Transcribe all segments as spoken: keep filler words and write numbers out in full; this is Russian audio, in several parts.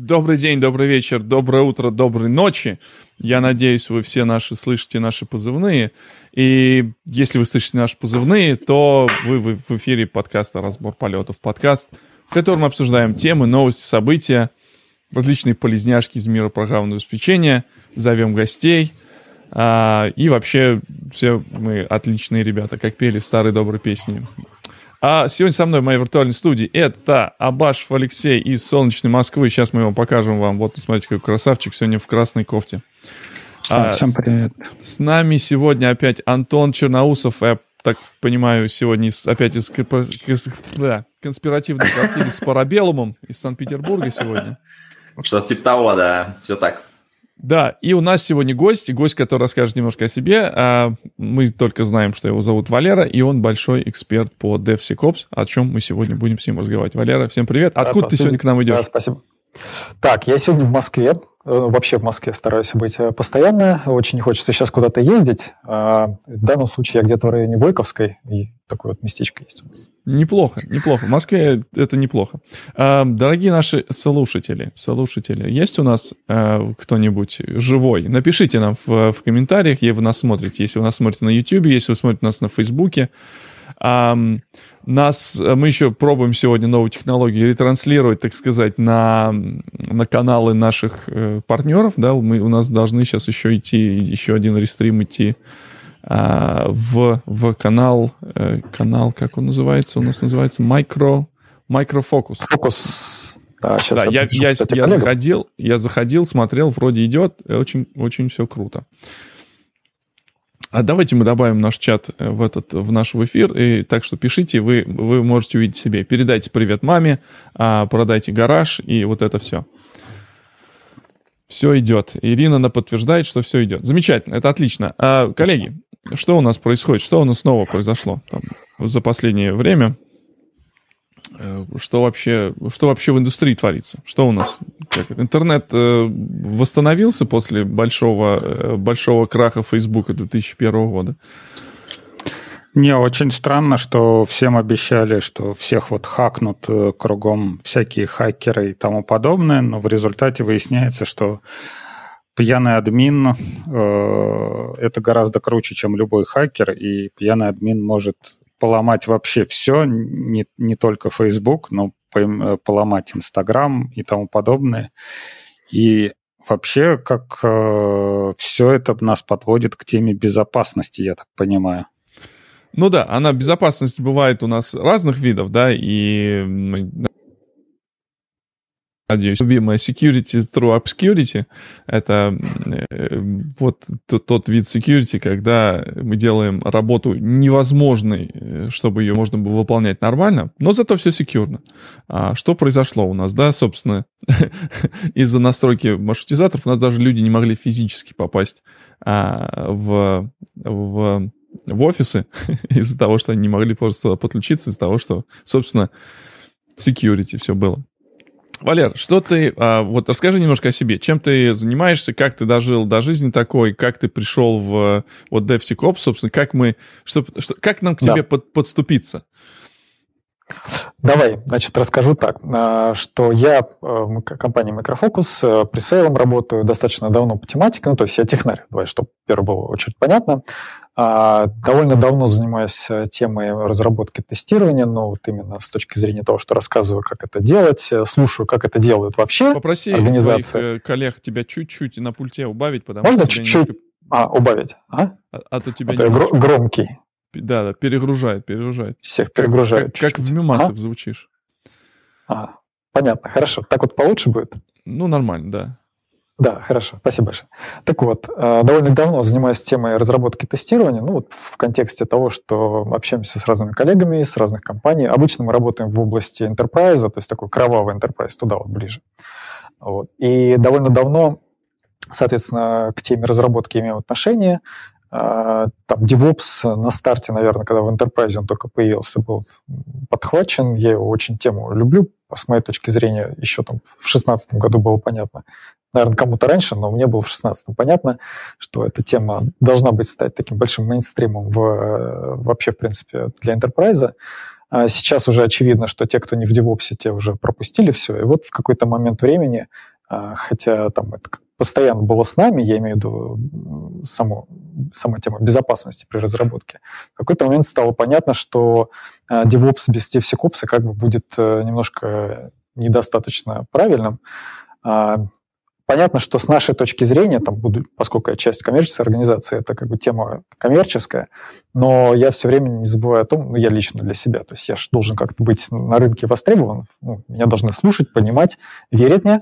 Добрый день, добрый вечер, доброе утро, доброй ночи. Я надеюсь, вы все наши слышите наши позывные. И если вы слышите наши позывные, то вы в эфире подкаста «Разбор полетов». Подкаст, в котором мы обсуждаем темы, новости, события, различные полезняшки из мира программного обеспечения, зовем гостей. А, и вообще все мы отличные ребята, как пели в старой доброй песне. А сегодня со мной в моей виртуальной студии это Абашев Алексей из солнечной Москвы. Сейчас мы его покажем вам. Вот, посмотрите, какой красавчик сегодня в красной кофте. А, всем привет. С, с нами сегодня опять Антон Черноусов. Я так понимаю, сегодня из, опять из да, конспиративной квартиры с парабеллумом из Санкт-Петербурга сегодня. Что-то типа того, да. Все так. Да, и у нас сегодня гость, гость, который расскажет немножко о себе. Мы только знаем, что его зовут Валера, и он большой эксперт по DevSecOps, о чем мы сегодня будем с ним разговаривать. Валера, всем привет. Откуда да, ты сегодня к нам идешь? Да, спасибо. Так, я сегодня в Москве, вообще в Москве стараюсь быть постоянно, очень не хочется сейчас куда-то ездить. В данном случае я где-то в районе Войковской, и такое вот местечко есть у нас. Неплохо, неплохо. В Москве это неплохо. Дорогие наши слушатели, слушатели, есть у нас кто-нибудь живой? Напишите нам в, в комментариях, если вы нас смотрите. Если вы нас смотрите на YouTube, если вы смотрите нас на Фейсбуке. Нас, мы еще пробуем сегодня новую технологию ретранслировать, так сказать, на, на каналы наших э, партнеров. Да? Мы, у нас должны сейчас еще идти, еще один рестрим идти э, в, в канал, э, канал, как он называется? У нас называется Micro, Micro Focus. Focus. Да, да, я, я, я, заходил, я заходил, смотрел, вроде идет, очень, очень все круто. А давайте мы добавим наш чат в, этот, в наш эфир, и, так что пишите, вы, вы можете увидеть себе. Передайте привет маме, продайте гараж, и вот это все. Все идет. Ирина подтверждает, что все идет. Замечательно, это отлично. А, коллеги, что у нас происходит? Что у нас снова произошло там, за последнее время? Что вообще, что вообще в индустрии творится? Что у нас? Как, интернет э, восстановился после большого, э, большого краха Фейсбука две тысячи первого года? Не, очень странно, что всем обещали, что всех вот хакнут э, кругом всякие хакеры и тому подобное, но в результате выясняется, что пьяный админ э, это гораздо круче, чем любой хакер, и пьяный админ может поломать вообще все, не, не только Facebook, но поломать Instagram и тому подобное. И вообще, как э, все это нас подводит к теме безопасности, я так понимаю. Ну да, она безопасность бывает у нас разных видов, да, и... Надеюсь, любимая security through obscurity — это вот тот вид security, когда мы делаем работу невозможной, чтобы ее можно было выполнять нормально, но зато все секьюрно. А что произошло у нас, да, собственно, из-за настройки маршрутизаторов у нас даже люди не могли физически попасть а, в... в в офисы из-за того, что они не могли просто подключиться, из-за того, что, собственно, security все было. Валер, что ты... Вот расскажи немножко о себе. Чем ты занимаешься, как ты дожил до жизни такой, как ты пришел в вот DevSecOps, собственно, как мы... Что, что, как нам к тебе да. под, подступиться? Давай, значит, расскажу так, что я в компании Micro Focus пресейлом работаю достаточно давно по тематике, ну, то есть я технарь, давай, чтобы первое было очень понятно. Довольно давно занимаюсь темой разработки тестирования, но вот именно с точки зрения того, что рассказываю, как это делать, слушаю, как это делают вообще организации. Попроси своих коллег тебя чуть-чуть на пульте убавить, потому Можно что... Можно чуть-чуть? Немножко... А, убавить. А, а, а то тебя а немножко... громкий. Да, да, перегружает, перегружает. Всех перегружает. Как, как в Мюмасов а? звучишь. А, понятно, хорошо. Так вот получше будет? Ну, нормально, да. Да, хорошо, спасибо большое. Так вот, довольно давно занимаюсь темой разработки тестирования, ну, вот в контексте того, что общаемся с разными коллегами, с разных компаний. Обычно мы работаем в области энтерпрайза, то есть такой кровавый энтерпрайз, туда вот ближе. Вот. И довольно давно, соответственно, к теме разработки имею отношение. Там DevOps на старте, наверное, когда в Enterprise он только появился, был подхвачен. Я его очень тему люблю. С моей точки зрения, еще там в шестнадцатом году было понятно. Наверное, кому-то раньше, но мне было в шестнадцатом понятно, что эта тема должна быть стать таким большим мейнстримом в, вообще, в принципе, для Enterprise. Сейчас уже очевидно, что те, кто не в DevOps, те уже пропустили все. И вот в какой-то момент времени, хотя там это постоянно было с нами, я имею в виду саму, саму тему безопасности при разработке, в какой-то момент стало понятно, что DevOps без DevSecOps как бы будет немножко недостаточно правильным. Понятно, что с нашей точки зрения, там буду, поскольку я часть коммерческой организации, это как бы тема коммерческая, но я все время не забываю о том, ну, я лично для себя, то есть я же должен как-то быть на рынке востребован, ну, меня должны слушать, понимать, верить мне.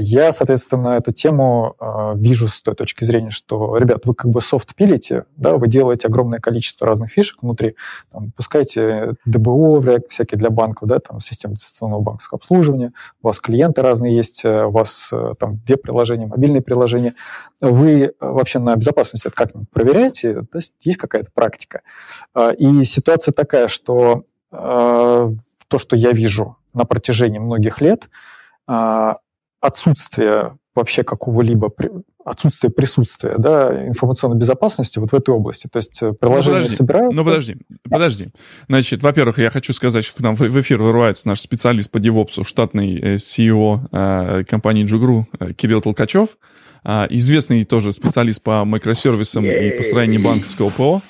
Я, соответственно, эту тему э, вижу с той точки зрения, что, ребят, вы как бы софт пилите, да, вы делаете огромное количество разных фишек внутри, там, пускаете ДБО всякие для банков, да, там, система дистанционного банковского обслуживания, у вас клиенты разные есть, у вас там веб-приложения, мобильные приложения. Вы вообще на безопасность это как-нибудь проверяете, то есть есть какая-то практика. И ситуация такая, что э, то, что я вижу на протяжении многих лет, э, отсутствие вообще какого-либо, отсутствие присутствия, да, информационной безопасности вот в этой области. То есть приложения ну, собирают... Ну, подожди, подожди. Значит, во-первых, я хочу сказать, что к нам в эфир вырывается наш специалист по DevOps, штатный си и о компании Джигру Кирилл Толкачев, известный тоже специалист по микросервисам и построению банковского ПО.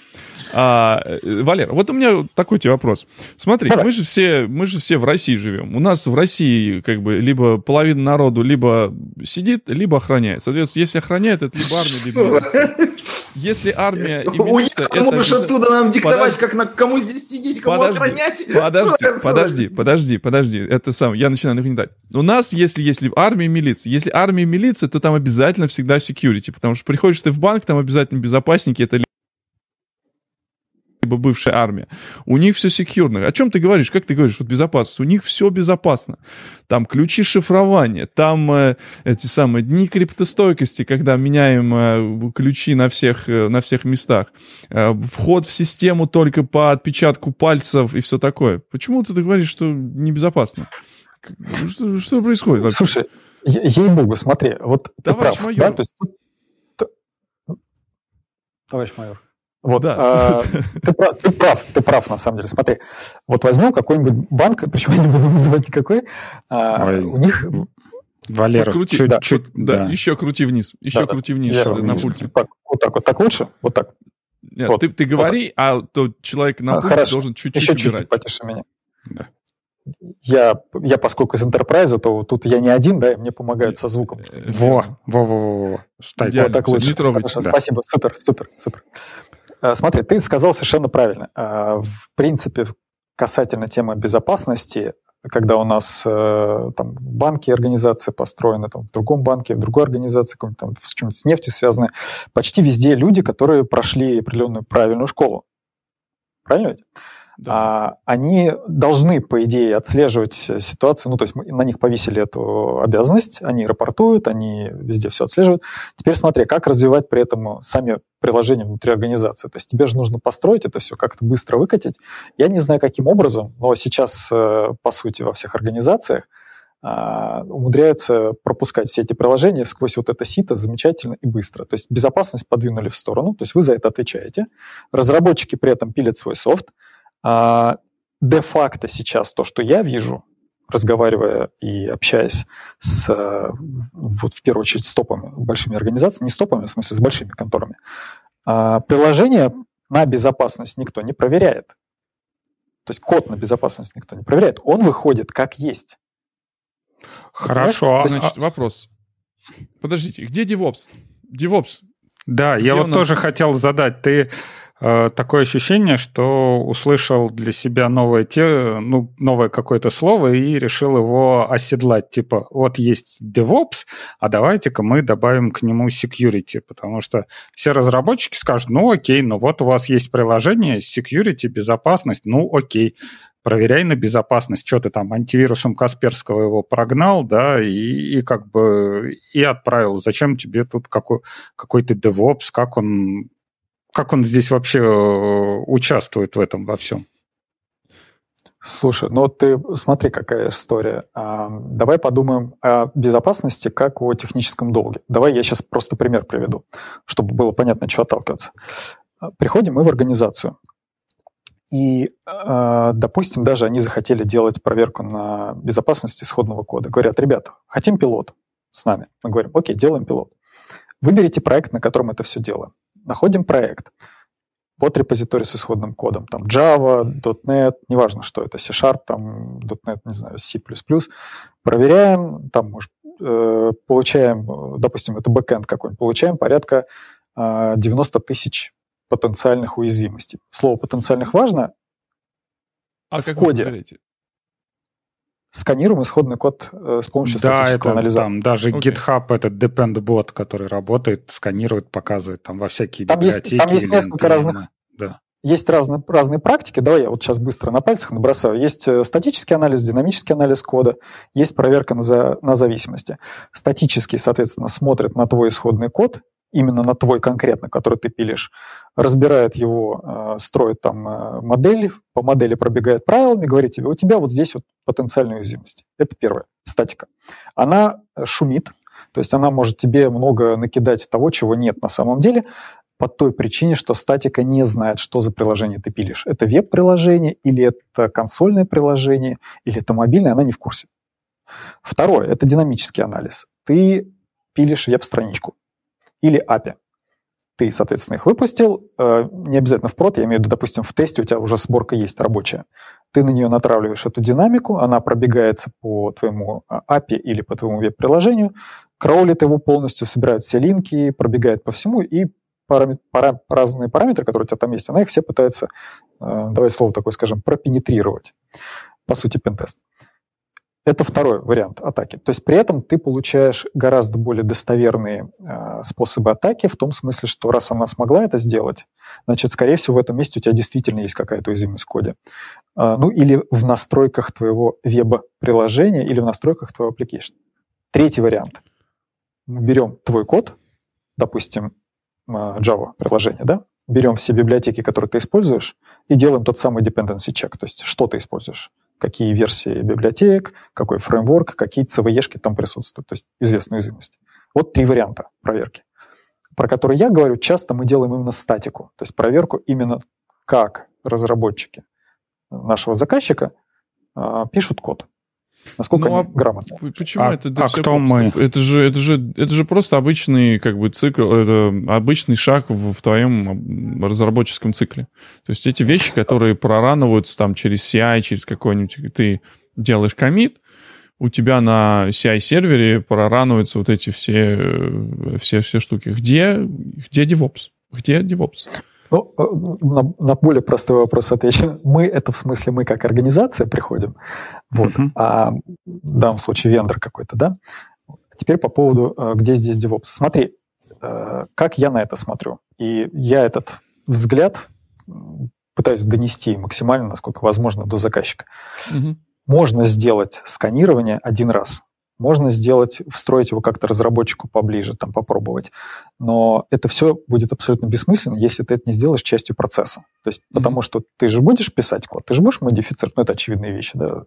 А, Валер, вот у меня такой тебе вопрос. Смотри, мы же, все, мы же все в России живем. У нас в России как бы либо половина народу либо сидит, либо охраняет. Соответственно, если охраняет, это либо армия, либо... Если армия и милиция... Уехал, можешь оттуда нам диктовать, как на кому здесь сидеть, кому охранять. Подожди, подожди, подожди. Это сам, я начинаю нагнетать. У нас, если если армия и милиция, если армия и милиция, то там обязательно всегда security, потому что приходишь ты в банк, там обязательно безопасники, это либо бывшая армия. У них все секьюрно. О чем ты говоришь? Как ты говоришь? Вот безопасность. У них все безопасно. Там ключи шифрования, там э, эти самые дни криптостойкости, когда меняем э, ключи на всех, э, на всех местах. Э, вход в систему только по отпечатку пальцев и все такое. Почему ты говоришь, что небезопасно? Что, что происходит вообще? Слушай, ей-богу, смотри, вот товарищ ты прав. Майор. Да? То есть... Товарищ майор. Вот, да. э, ты, прав, ты прав, ты прав, на самом деле. Смотри, вот возьмем какой-нибудь банк, причем я не буду называть никакой, э, у них... Валера, вот чуть-чуть... Да, чуть, да, да. Еще крути вниз, еще да, крути вниз да, на пульте. Так, вот так вот, так лучше? Вот так. Нет, вот, ты, ты говори, вот а то человек на пульте а, должен чуть-чуть еще убирать. Еще чуть-чуть потише меня. Да. Я, я, поскольку из Enterprise, то тут я не один, да, и мне помогают со звуком. Во, во, во, во, во. Вот так лучше. Не трогайте. Хорошо, да. Спасибо, супер, супер, супер. Смотри, ты сказал совершенно правильно. В принципе, касательно темы безопасности, когда у нас там банки, организации построены, там, в другом банке, в другой организации, там, с чем-нибудь с нефтью связаны, почти везде люди, которые прошли определенную правильную школу. Правильно ведь? Да. Они должны, по идее, отслеживать ситуацию, ну, то есть мы на них повесили эту обязанность, они рапортуют, они везде все отслеживают. Теперь смотри, как развивать при этом сами приложения внутри организации. То есть тебе же нужно построить это все, как-то быстро выкатить. Я не знаю, каким образом, но сейчас, по сути, во всех организациях умудряются пропускать все эти приложения сквозь вот это сито замечательно и быстро. То есть безопасность подвинули в сторону, то есть вы за это отвечаете. Разработчики при этом пилят свой софт. А, де-факто сейчас то, что я вижу, разговаривая и общаясь с, вот в первую очередь, с топами, большими организациями, не с топами, в смысле, с большими конторами, а, приложение на безопасность никто не проверяет. То есть код на безопасность никто не проверяет. Он выходит как есть. Хорошо. А, значит, а... вопрос. Подождите, где DevOps? DevOps. Да, где я вот нас... тоже хотел задать. Ты... Такое ощущение, что услышал для себя новое, те, ну, новое какое-то слово и решил его оседлать. Типа, вот есть DevOps, а давайте-ка мы добавим к нему security, потому что все разработчики скажут, ну окей, ну вот у вас есть приложение, security, безопасность, ну окей, проверяй на безопасность, что ты там антивирусом Касперского его прогнал, да, и, и как бы и отправил. Зачем тебе тут какой, какой-то DevOps, как он... Как он здесь вообще участвует в этом во всем? Слушай, ну ты смотри, какая история. Давай подумаем о безопасности как о техническом долге. Давай я сейчас просто пример приведу, чтобы было понятно, от чего отталкиваться. Приходим мы в организацию. И, допустим, даже они захотели делать проверку на безопасность исходного кода. Говорят, ребята, хотим пилот с нами. Мы говорим, окей, делаем пилот. Выберите проект, на котором это все делаем. Находим проект. Вот репозиторий с исходным кодом. Там Java, .дот нет, неважно, что это, C#, там .дот нет, не знаю, C++. Проверяем, там, может, получаем, допустим, это бэкэнд какой-нибудь, получаем порядка девяносто тысяч потенциальных уязвимостей. Слово «потенциальных» важно. А в коде сканируем исходный код с помощью да, статического это, анализа. Там, даже okay. GitHub, этот Dependabot, который работает, сканирует, показывает там во всякие там библиотеки. Есть, там есть несколько разных... Да. Есть разные, разные практики. Давай я вот сейчас быстро на пальцах набросаю. Есть статический анализ, динамический анализ кода, есть проверка на, за, на зависимости. Статический, соответственно, смотрит на твой исходный код, именно на твой конкретно, который ты пилишь, разбирает его, строит там модель, по модели пробегает правилами, говорит тебе, у тебя вот здесь вот потенциальная уязвимость. Это первое, статика. Она шумит, то есть она может тебе много накидать того, чего нет на самом деле, по той причине, что статика не знает, что за приложение ты пилишь. Это веб-приложение, или это консольное приложение, или это мобильное, она не в курсе. Второе, это динамический анализ. Ты пилишь веб-страничку. Или эй пи ай. Ты, соответственно, их выпустил, не обязательно в прод, я имею в виду, допустим, в тесте у тебя уже сборка есть рабочая. Ты на нее натравливаешь эту динамику, она пробегается по твоему эй пи ай или по твоему веб-приложению, кроулит его полностью, собирает все линки, пробегает по всему, и парам... пара... разные параметры, которые у тебя там есть, она их все пытается, давай слово такое скажем, пропенетрировать. По сути, пентест. Это второй вариант атаки. То есть при этом ты получаешь гораздо более достоверные э, способы атаки, в том смысле, что раз она смогла это сделать, значит, скорее всего, в этом месте у тебя действительно есть какая-то уязвимость в коде. Э, ну или в настройках твоего веб-приложения, или в настройках твоего application. Третий вариант. Мы берем твой код, допустим, э, Java-приложение, да? Берем все библиотеки, которые ты используешь, и делаем тот самый dependency check, то есть что ты используешь. Какие версии библиотек, какой фреймворк, какие си ви и-шки там присутствуют, то есть известную уязвимость. Вот три варианта проверки, про которые я говорю. Часто мы делаем именно статику, то есть проверку именно как разработчики нашего заказчика э, пишут код. Насколько ну, они а грамотно. Почему а, это а кто мы? Это же, это, же, это же просто обычный как бы, цикл, это обычный шаг в, в твоем разработческом цикле. То есть эти вещи, которые проранываются там, через си ай, через какой-нибудь... Ты делаешь коммит, у тебя на си ай-сервере проранываются вот эти все, все, все штуки. Где, где DevOps? Где DevOps? Ну, на, на более простой вопрос отвечу. Мы, это в смысле мы как организация приходим, вот, uh-huh. а в данном случае вендор какой-то, да. Теперь по поводу, где здесь DevOps. Смотри, как я на это смотрю. И я этот взгляд пытаюсь донести максимально, насколько возможно, до заказчика. Uh-huh. Можно сделать сканирование один раз. Можно сделать, встроить его как-то разработчику поближе, там попробовать. Но это все будет абсолютно бессмысленно, если ты это не сделаешь частью процесса. То есть, mm-hmm. потому что ты же будешь писать код, ты же будешь модифицировать, ну, это очевидные вещи, да.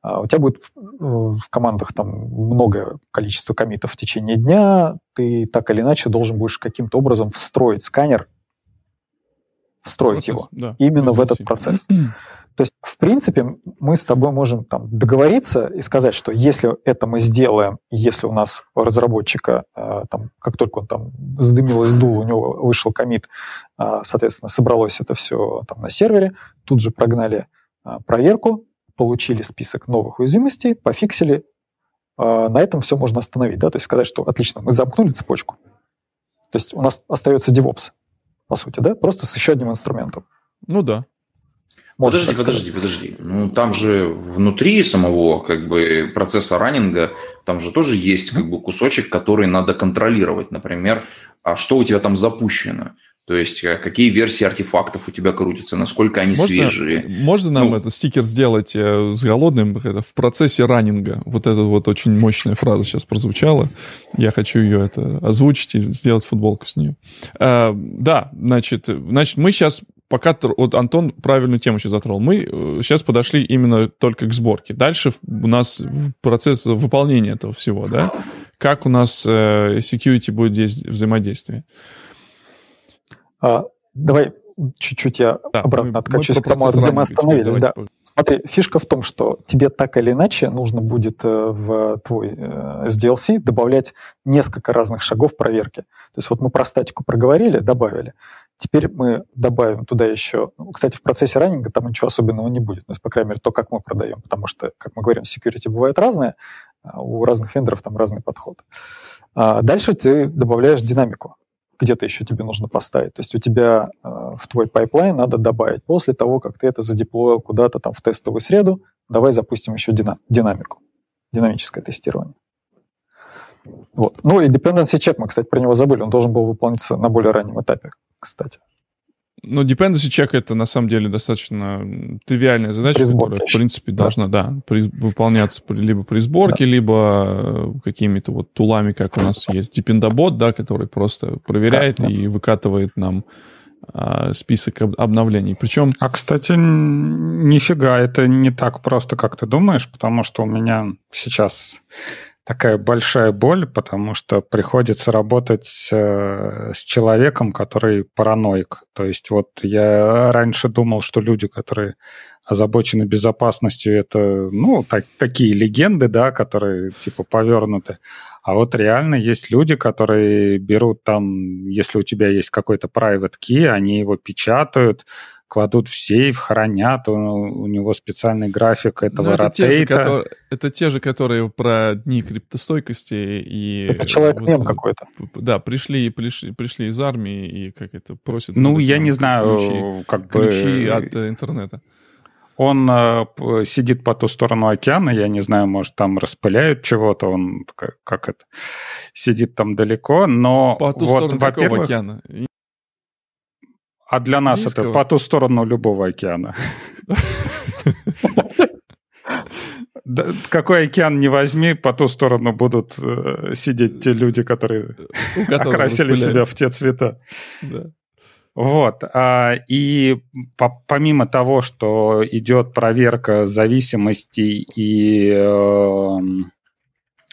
А у тебя будет в, в командах там много количества коммитов в течение дня, ты так или иначе должен будешь каким-то образом встроить сканер, встроить процесс, его да, именно в этот процесс. То есть, в принципе, мы с тобой можем там, договориться и сказать, что если это мы сделаем, если у нас у разработчика, э, там, как только он там задымилось дул, у него вышел коммит, э, соответственно, собралось это все там, на сервере, тут же прогнали э, проверку, получили список новых уязвимостей, пофиксили, э, на этом все можно остановить. Да? То есть сказать, что отлично, мы замкнули цепочку. То есть у нас остается DevOps, по сути, да, просто с еще одним инструментом. Ну да. Можно подожди, подожди, подожди. Ну, там же внутри самого как бы, процесса раннинга, там же тоже есть как бы, кусочек, который надо контролировать. Например, а что у тебя там запущено? То есть, какие версии артефактов у тебя крутятся, насколько они можно, свежие. Можно нам ну, этот стикер сделать с голодным это, в процессе раннинга? Вот эта вот очень мощная фраза сейчас прозвучала. Я хочу ее это, озвучить и сделать футболку с нее. А, да, значит, значит, мы сейчас... Пока вот Антон правильную тему сейчас затронул. Мы сейчас подошли именно только к сборке. Дальше у нас процесс выполнения этого всего, да? Как у нас security будет здесь взаимодействие? Давай чуть-чуть я да, обратно мы, откачусь мы к тому, где мы остановились. Да. Смотри, фишка в том, что тебе так или иначе нужно будет в твой эс ди эл си добавлять несколько разных шагов проверки. То есть вот мы про статику проговорили, добавили. Теперь мы добавим туда еще... Кстати, в процессе раннинга там ничего особенного не будет. То есть, по крайней мере, то, как мы продаем. Потому что, как мы говорим, security бывает разное. У разных вендоров там разный подход. А дальше ты добавляешь динамику. Где-то еще тебе нужно поставить. То есть у тебя э, в твой пайплайн надо добавить. После того, как ты это задеплоил куда-то там в тестовую среду, давай запустим еще дина- динамику. Динамическое тестирование. Вот. Ну и dependency check, мы, кстати, про него забыли. Он должен был выполниться на более раннем этапе, кстати. Ну, dependency check — это, на самом деле, достаточно тривиальная задача, которая, в принципе, должна да. Да, при, выполняться при, либо при сборке, да. либо э, какими-то вот тулами, как у нас есть Dependabot, да, который просто проверяет да, и да. выкатывает нам э, список об, обновлений. Причем... А, кстати, нифига, это не так просто, как ты думаешь, потому что у меня сейчас... такая большая боль, потому что приходится работать э, с человеком, который параноик. То есть вот я раньше думал, что люди, которые озабочены безопасностью, это, ну, так, такие легенды, да, которые типа повернуты. А вот реально есть люди, которые берут там, если у тебя есть какой-то private key, они его печатают, кладут в сейф, хранят, у, у него специальный график этого ротейта. Это, это те же, которые про дни криптостойкости и... Это человек-мем вот, какой-то. Да, пришли, пришли, пришли из армии и как это просят... Ну, я не знаю, ключи, как бы... Ключи от интернета. Он э, сидит по ту сторону океана, я не знаю, может, там распыляют чего-то, он как, как это... Сидит там далеко, но... По ту вот, сторону какого океана? А для нас Низкого. Это по ту сторону любого океана. Какой океан не возьми, по ту сторону будут сидеть те люди, которые окрасили себя в те цвета. Вот. И помимо того, что идет проверка зависимостей и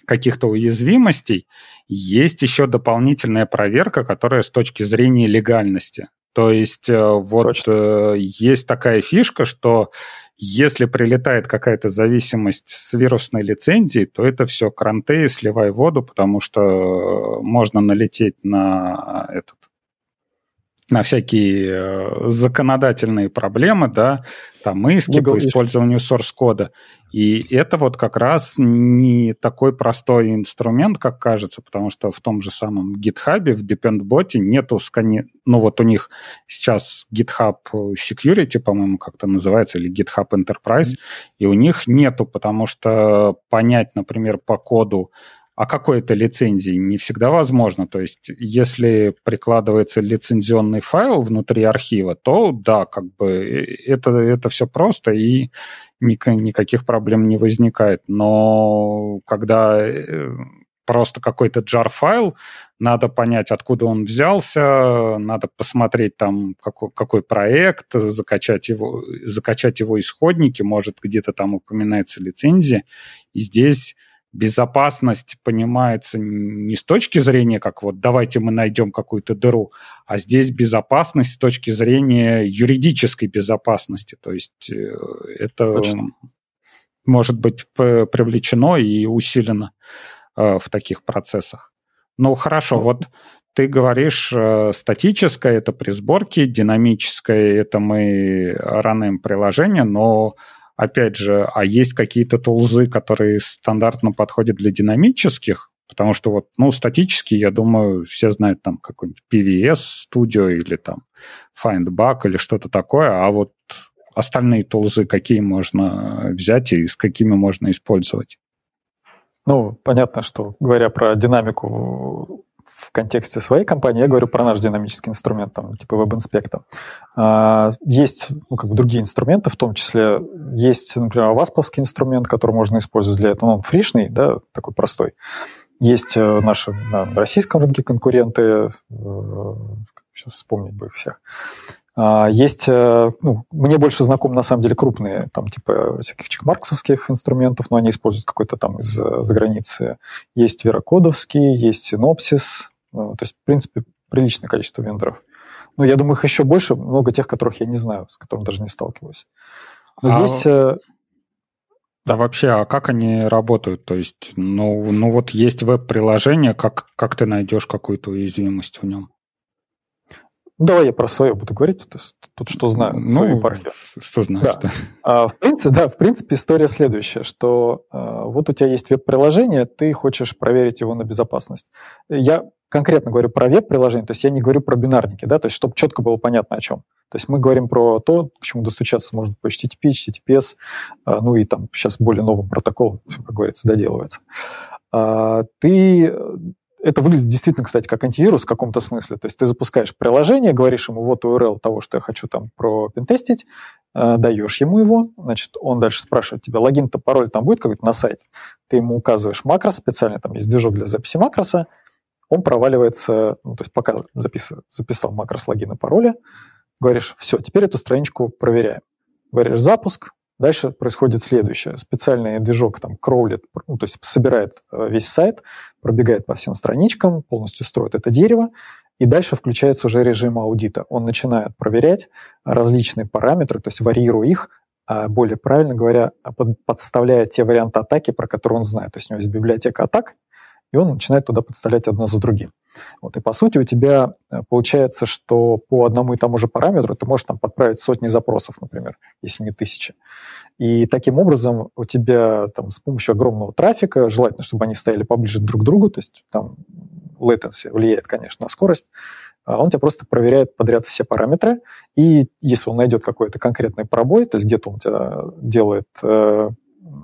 каких-то уязвимостей, есть еще дополнительная проверка, которая с точки зрения легальности. То есть вот э, есть такая фишка, что если прилетает какая-то зависимость с вирусной лицензией, то это все кранты, сливай воду, потому что можно налететь на, этот, на всякие э, законодательные проблемы, да, там иски по использованию сорс-кода. И это вот как раз не такой простой инструмент, как кажется, потому что в том же самом GitHub, в Dependabot нету сканирования. Ну вот у них сейчас GitHub Security, по-моему, как-то называется, или GitHub Enterprise, mm-hmm. и у них нету, потому что понять, например, по коду о какой-то лицензии не всегда возможно. То есть если прикладывается лицензионный файл внутри архива, то да, как бы это, это все просто и... никаких проблем не возникает. Но когда просто какой-то джар-файл, надо понять, откуда он взялся, надо посмотреть там, какой, какой проект, закачать его, закачать его исходники, может, где-то там упоминается лицензия. И здесь безопасность понимается не с точки зрения, как вот давайте мы найдем какую-то дыру, а здесь безопасность с точки зрения юридической безопасности. То есть это Точно. Может быть привлечено и усилено э, в таких процессах. Ну, хорошо, вот ты говоришь, э, статическое – это при сборке, динамическое – это мы раним приложение, но... Опять же, а есть какие-то тулзы, которые стандартно подходят для динамических? Потому что вот, ну, статические, я думаю, все знают там какой-нибудь пи ви эс-студио или там FindBug или что-то такое, а вот остальные тулзы какие можно взять и с какими можно использовать? Ну, понятно, что говоря про динамику в контексте своей компании, я говорю про наш динамический инструмент, там, типа веб-инспекта. Есть ну, как бы другие инструменты, в том числе есть, например, авасповский инструмент, который можно использовать для этого. Он фришный, да, такой простой. Есть наши на российском рынке конкуренты, сейчас вспомнить бы их всех. Есть, ну, мне больше знакомы, на самом деле, крупные, там, типа, всяких чекмарксовских инструментов, но они используют какой-то там из-за границы. Есть верокодовский, есть синопсис, то есть, в принципе, приличное количество вендоров. Но я думаю, их еще больше, много тех, которых я не знаю, с которыми даже не сталкиваюсь. Но а... здесь... Да вообще, а как они работают? То есть, ну, ну вот есть веб-приложение, как, как ты найдешь какую-то уязвимость в нем? Давай я про свое буду говорить, тут что знаю, ну, свою епархию. Что знаешь, да. да. В принципе, да, в принципе, история следующая, что вот у тебя есть веб-приложение, ты хочешь проверить его на безопасность. Я конкретно говорю про веб-приложение, то есть я не говорю про бинарники, да, то есть чтобы четко было понятно о чем. То есть мы говорим про то, к чему достучаться можно по эйч ти ти пи, эйч ти ти пи эс, ну и там сейчас более новым протоколом, как говорится, доделывается. Ты... Это выглядит действительно, кстати, как антивирус в каком-то смысле. То есть ты запускаешь приложение, говоришь ему, вот ю ар эл того, что я хочу там пропентестить, э, даешь ему его, значит, он дальше спрашивает тебя, логин-то, пароль там будет какой-то на сайте, ты ему указываешь макрос, специально там есть движок для записи макроса, он проваливается, ну, то есть пока запис, записал макрос логина пароля, говоришь, все, теперь эту страничку проверяем. Говоришь, запуск, дальше происходит следующее. Специальный движок там кроулит, ну, то есть собирает весь сайт, пробегает по всем страничкам, полностью строит это дерево, и дальше включается уже режим аудита. Он начинает проверять различные параметры, то есть варьируя их, более правильно говоря, под, подставляя те варианты атаки, про которые он знает. То есть у него есть библиотека атак, и он начинает туда подставлять одно за другим. Вот, и по сути у тебя получается, что по одному и тому же параметру ты можешь там подправить сотни запросов, например, если не тысячи. И таким образом у тебя там, с помощью огромного трафика, желательно, чтобы они стояли поближе друг к другу, то есть там latency влияет, конечно, на скорость, он тебя просто проверяет подряд все параметры, и если он найдет какой-то конкретный пробой, то есть где-то он тебя делает...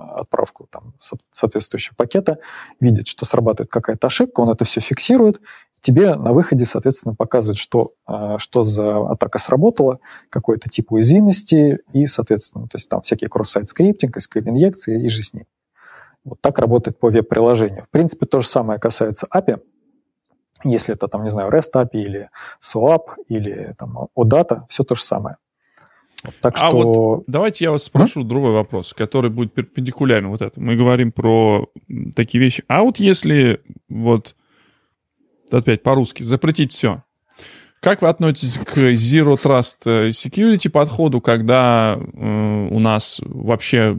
отправку там, соответствующего пакета, видит, что срабатывает какая-то ошибка, он это все фиксирует, тебе на выходе, соответственно, показывает, что, что за атака сработала, какой-то тип уязвимости и, соответственно, то есть там всякие кросс-сайт скриптинг, эс кью эль-инъекции и же с ним. Вот так работает по веб-приложению. В принципе, то же самое касается эй пи ай, если это, там, не знаю, REST эй пи ай или SOAP или там, OData, все то же самое. Вот, так а что... вот давайте я вас спрошу mm? другой вопрос, который будет перпендикулярен вот этому. Мы говорим про такие вещи. А вот если, вот опять по-русски, запретить все. Как вы относитесь к Zero Trust Security подходу, когда э, у нас вообще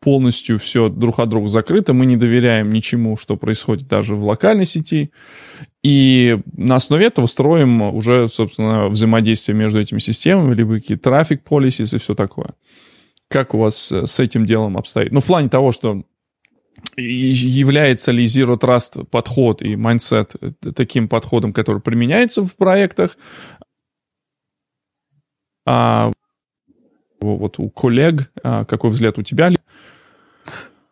полностью все друг от друга закрыто, мы не доверяем ничему, что происходит даже в локальной сети, и на основе этого строим уже, собственно, взаимодействие между этими системами, либо какие-то трафик policies и все такое. Как у вас с этим делом обстоит? Ну, в плане того, что является ли Zero Trust подход и майндсет таким подходом, который применяется в проектах, а вот у коллег, какой взгляд у тебя?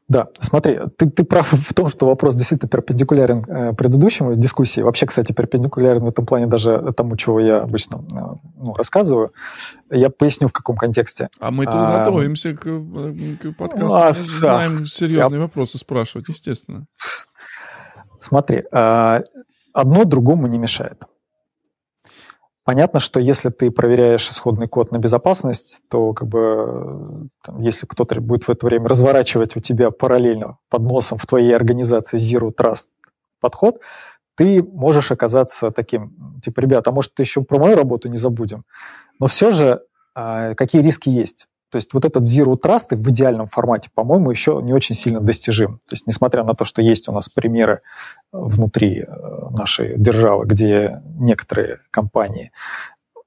Да, смотри, ты, ты прав в том, что вопрос действительно перпендикулярен э, предыдущему дискуссии. Вообще, кстати, перпендикулярен в этом плане даже тому, чего я обычно э, ну, рассказываю. Я поясню, в каком контексте. А мы-то а, готовимся к, к подкасту. А, мы знаем да, серьезные я... вопросы спрашивать, естественно. Смотри, э, одно другому не мешает. Понятно, что если ты проверяешь исходный код на безопасность, то как бы там, если кто-то будет в это время разворачивать у тебя параллельно под носом в твоей организации Zero Trust подход, ты можешь оказаться таким, типа, ребят, а может, еще про мою работу не забудем? Но все же э, какие риски есть? То есть вот этот Zero Trust в идеальном формате, по-моему, еще не очень сильно достижим. То есть несмотря на то, что есть у нас примеры внутри нашей державы, где некоторые компании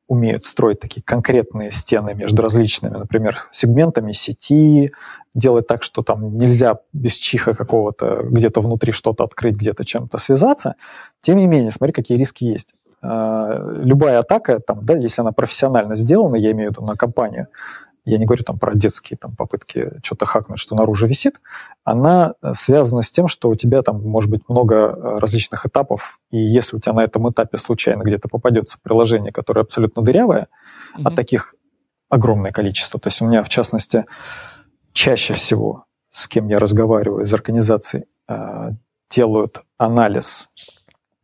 умеют строить такие конкретные стены между различными, например, сегментами сети, делать так, что там нельзя без чиха какого-то где-то внутри что-то открыть, где-то чем-то связаться. Тем не менее, смотри, какие риски есть. Любая атака, там, да, если она профессионально сделана, я имею в виду на компанию, я не говорю там про детские там, попытки что-то хакнуть, что наружу висит, она связана с тем, что у тебя там может быть много различных этапов, и если у тебя на этом этапе случайно где-то попадется приложение, которое абсолютно дырявое, mm-hmm. а таких огромное количество, то есть у меня, в частности, чаще всего, с кем я разговариваю из организаций, делают анализ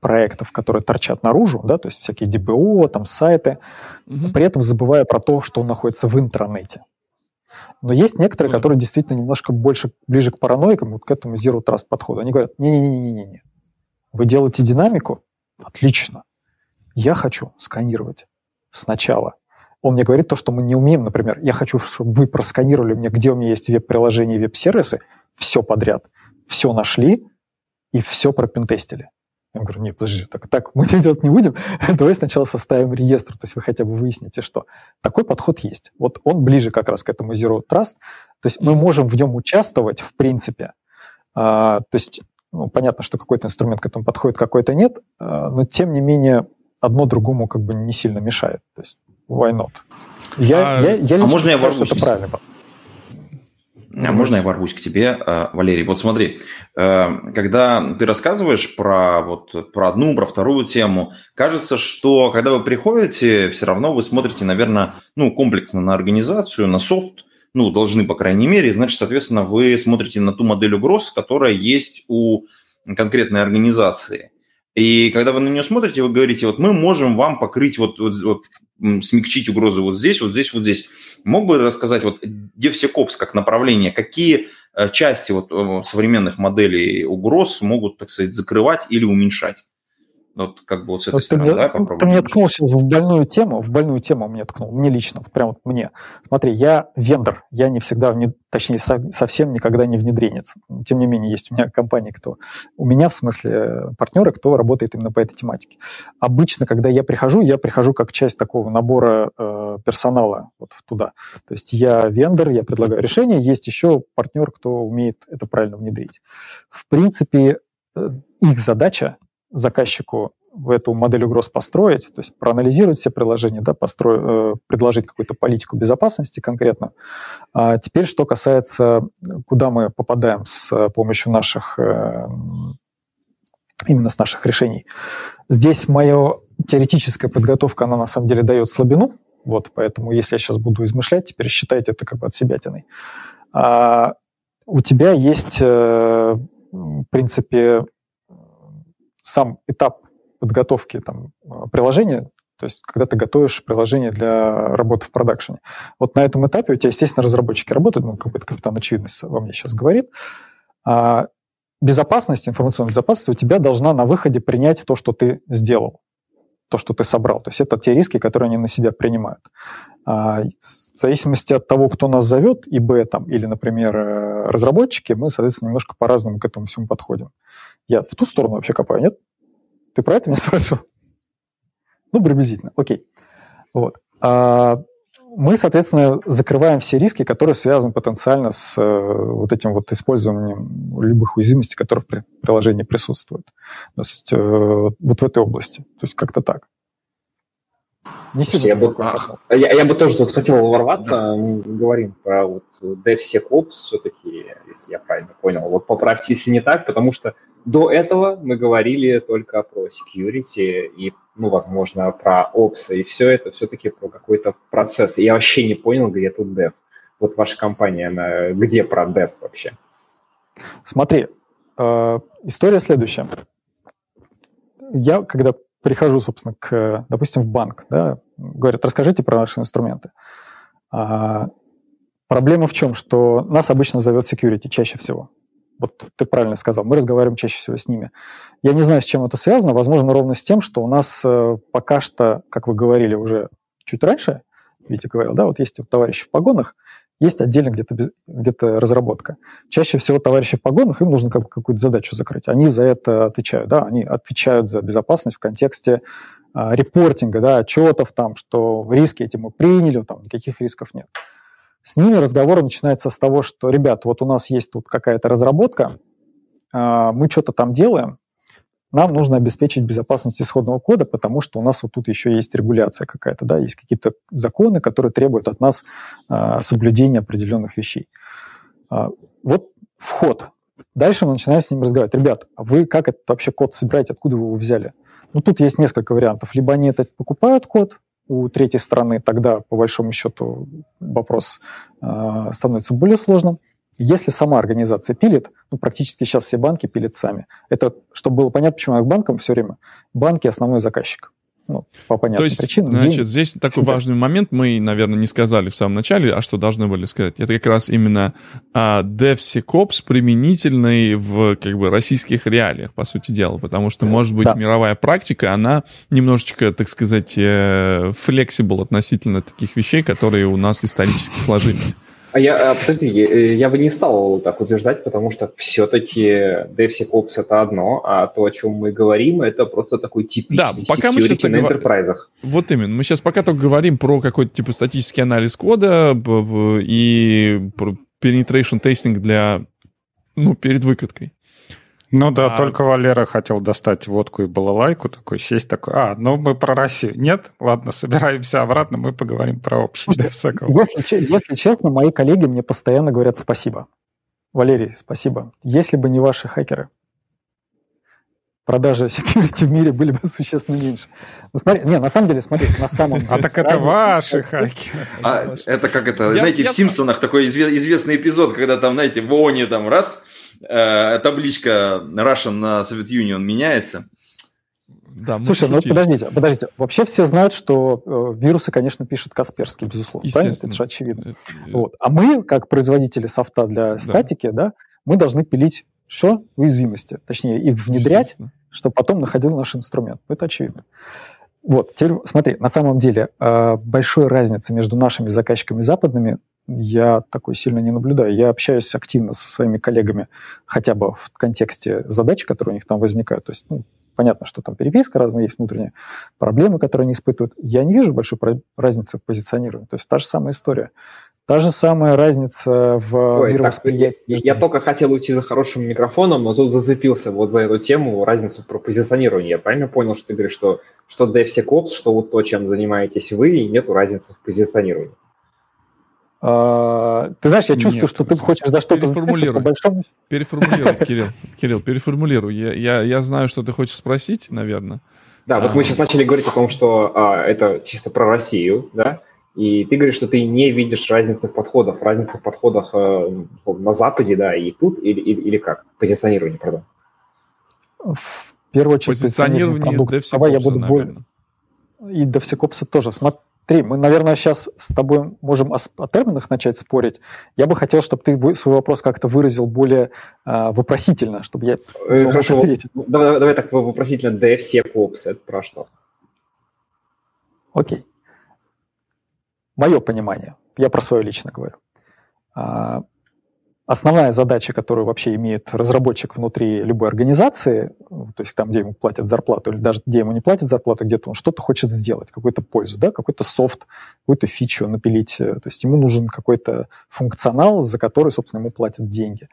проектов, которые торчат наружу, да, то есть всякие ди би о, там, сайты, угу. при этом забывая про то, что он находится в интранете. Но есть некоторые, угу. которые действительно немножко больше, ближе к параноикам, вот к этому Zero Trust подходу. Они говорят, не-не-не-не-не, вы делаете динамику? Отлично. Я хочу сканировать сначала. Он мне говорит то, что мы не умеем, например, я хочу, чтобы вы просканировали мне, где у меня есть веб-приложения и веб-сервисы, все подряд, все нашли и все пропентестили. Я говорю, нет, подожди, так, так мы делать не будем, давай сначала составим реестр, то есть вы хотя бы выясните, что. Такой подход есть. Вот он ближе как раз к этому Zero Trust, то есть мы можем в нем участвовать, в принципе. А, то есть ну, понятно, что какой-то инструмент к этому подходит, какой-то нет, а, но тем не менее одно другому как бы не сильно мешает. То есть why not? Я, а, я, я а можно я ворвусь? Это правильно. А можно я ворвусь к тебе, Валерий? Вот смотри, когда ты рассказываешь про, вот, про одну, про вторую тему, кажется, что когда вы приходите, все равно вы смотрите, наверное, ну, комплексно на организацию, на софт, ну, должны, по крайней мере, значит, соответственно, вы смотрите на ту модель угроз, которая есть у конкретной организации. И когда вы на нее смотрите, вы говорите, вот мы можем вам покрыть, вот, вот, вот смягчить угрозы вот здесь, вот здесь, вот здесь. Мог бы рассказать, вот DevSecOps как направление, какие части вот современных моделей угроз могут, так сказать, закрывать или уменьшать? Вот как бы вот с этой вот стороны, ты, да, попробуем. Ты мне ткнул сейчас в больную тему, в больную тему мне ткнул, мне лично, вот прям вот мне. Смотри, я вендор, я не всегда, точнее, совсем никогда не внедренец. Тем не менее, есть у меня компании, кто, у меня в смысле партнеры, кто работает именно по этой тематике. Обычно, когда я прихожу, я прихожу как часть такого набора э, персонала вот туда. То есть я вендор, я предлагаю решение, есть еще партнер, кто умеет это правильно внедрить. В принципе, э, их задача заказчику в эту модель угроз построить, то есть проанализировать все приложения, да, построить, предложить какую-то политику безопасности конкретно. А теперь, что касается, куда мы попадаем с помощью наших, именно с наших решений. Здесь моя теоретическая подготовка, она на самом деле дает слабину, вот, поэтому если я сейчас буду измышлять, теперь считайте это как бы отсебятиной. А у тебя есть, в принципе, сам этап подготовки там, приложения, то есть когда ты готовишь приложение для работы в продакшене. Вот на этом этапе у тебя, естественно, разработчики работают, ну, какой-то капитан очевидность во мне сейчас говорит. А безопасность, информационная безопасность у тебя должна на выходе принять то, что ты сделал, то, что ты собрал. То есть это те риски, которые они на себя принимают. А в зависимости от того, кто нас зовет, ИБ там, или, например, разработчики, мы, соответственно, немножко по-разному к этому всему подходим. Я в ту сторону вообще копаю, нет? Ты про это меня спрашивал? Ну, приблизительно, окей. Вот. А мы, соответственно, закрываем все риски, которые связаны потенциально с вот этим вот использованием любых уязвимостей, которые в приложении присутствуют. То есть вот в этой области. То есть как-то так. Не я, бы, а, я, я бы тоже тут хотел ворваться. Да. Мы говорим про вот DevSecOps все-таки, если я правильно понял. Вот поправьте, если не так, потому что до этого мы говорили только про security и, ну, возможно, про Ops, и все это все-таки про какой-то процесс. И я вообще не понял, где тут Dev. Вот ваша компания, она где про Dev вообще? Смотри, э, история следующая. Я, когда прихожу, собственно, к, допустим, в банк, да, говорят, расскажите про наши инструменты. А, проблема в чем? Что нас обычно зовет security чаще всего. Вот ты правильно сказал, мы разговариваем чаще всего с ними. Я не знаю, с чем это связано. Возможно, ровно с тем, что у нас пока что, как вы говорили уже чуть раньше, Витя говорил, да, вот есть вот товарищи в погонах, есть отдельно где-то, где-то разработка. Чаще всего товарищи в погонах, им нужно как бы какую-то задачу закрыть. Они за это отвечают, да, они отвечают за безопасность в контексте а, репортинга, да, отчетов, там, что риски эти мы приняли, там, никаких рисков нет. С ними разговор начинается с того, что, ребят, вот у нас есть тут какая-то разработка, а, мы что-то там делаем, нам нужно обеспечить безопасность исходного кода, потому что у нас вот тут еще есть регуляция какая-то, да, есть какие-то законы, которые требуют от нас э, соблюдения определенных вещей. Э, вот вход. Дальше мы начинаем с ним разговаривать. Ребят, а вы как этот вообще код собираете, откуда вы его взяли? Ну, тут есть несколько вариантов. Либо они это покупают код у третьей стороны, тогда, по большому счету, вопрос э, становится более сложным. Если сама организация пилит, ну, практически сейчас все банки пилят сами. Это, чтобы было понятно, почему я к банкам все время. Банки – основной заказчик. Ну, по понятным То есть, причинам. Значит, день... здесь такой важный момент, мы, наверное, не сказали в самом начале, а что должны были сказать. Это как раз именно а, DevSecOps, применительный в как бы российских реалиях, по сути дела, потому что, может быть, да. мировая практика, она немножечко, так сказать, флексибл относительно таких вещей, которые у нас исторически сложились. А я, подожди, я бы не стал так утверждать, потому что все-таки DevSecOps — это одно, а то, о чем мы говорим, это просто такой типичный да, пока мы сейчас на гов... энтерпрайзах. Вот именно. Мы сейчас пока только говорим про какой-то типа статический анализ кода и про penetration testing для, ну, перед выкаткой. Ну да, а... только Валера хотел достать водку и балалайку, такой сесть, такой, а, ну мы про Россию. Нет? Ладно, собираемся обратно, мы поговорим про общий DevSecOps. Если, если честно, мои коллеги мне постоянно говорят спасибо. Валерий, спасибо. Если бы не ваши хакеры, продажи security в мире были бы существенно меньше. Ну, смотри, не, на самом деле, смотри, на самом деле. А так это ваши хакеры. Это как это, знаете, в Симпсонах такой известный эпизод, когда там, знаете, в ООНе там раз... табличка Russian на Soviet Union меняется. Да, слушай, ну подождите, подождите. Вообще все знают, что э, вирусы, конечно, пишет Касперский, безусловно. Правильно? Это же очевидно. Вот. А мы, как производители софта для да. статики, да, мы должны пилить все уязвимости. Точнее, их внедрять, чтобы потом находил наш инструмент. Это очевидно. Вот. Теперь, смотри, на самом деле э, большой разницы между нашими заказчиками и западными я такой сильно не наблюдаю. Я общаюсь активно со своими коллегами хотя бы в контексте задач, которые у них там возникают. То есть, ну, понятно, что там переписка разная, есть внутренние проблемы, которые они испытывают. Я не вижу большой разницы в позиционировании. То есть та же самая история. Та же самая разница в Ой, мировосприятии. Так, я, я только хотел уйти за хорошим микрофоном, но тут зацепился вот за эту тему, разницу про позиционирование. Я правильно понял, что ты говоришь, что, что DevSecOps, что вот то, чем занимаетесь вы, и нету разницы в позиционировании? А, ты знаешь, я чувствую, Нет, что ты хочешь за что-то зацепиться по большому... Переформулируй, Кирилл, Кирилл, переформулируй. Я, я, я знаю, что ты хочешь спросить, наверное. Да, а, вот мы сейчас начали говорить о том, что а, это чисто про Россию, да? И ты говоришь, что ты не видишь разницы в подходах, разницы в подходах э, на Западе, да, и тут, или, или, или как? Позиционирование, правда? В первую очередь, позиционирование DevSecOps, Давай я буду более... И DevSecOps тоже. Смотри. Три. Мы, наверное, сейчас с тобой можем о, о терминах начать спорить. Я бы хотел, чтобы ты свой вопрос как-то выразил более э, вопросительно, чтобы я э, мог хорошо. ответить. Давай, давай так вопросительно. DevSecOps — это про что? Окей. Мое понимание. Я про свое лично говорю. А, основная задача, которую вообще имеет разработчик внутри любой организации, то есть там, где ему платят зарплату, или даже где ему не платят зарплату, где-то он что-то хочет сделать, какую-то пользу, да, какой-то софт, какую-то фичу напилить. То есть ему нужен какой-то функционал, за который, собственно, ему платят деньги.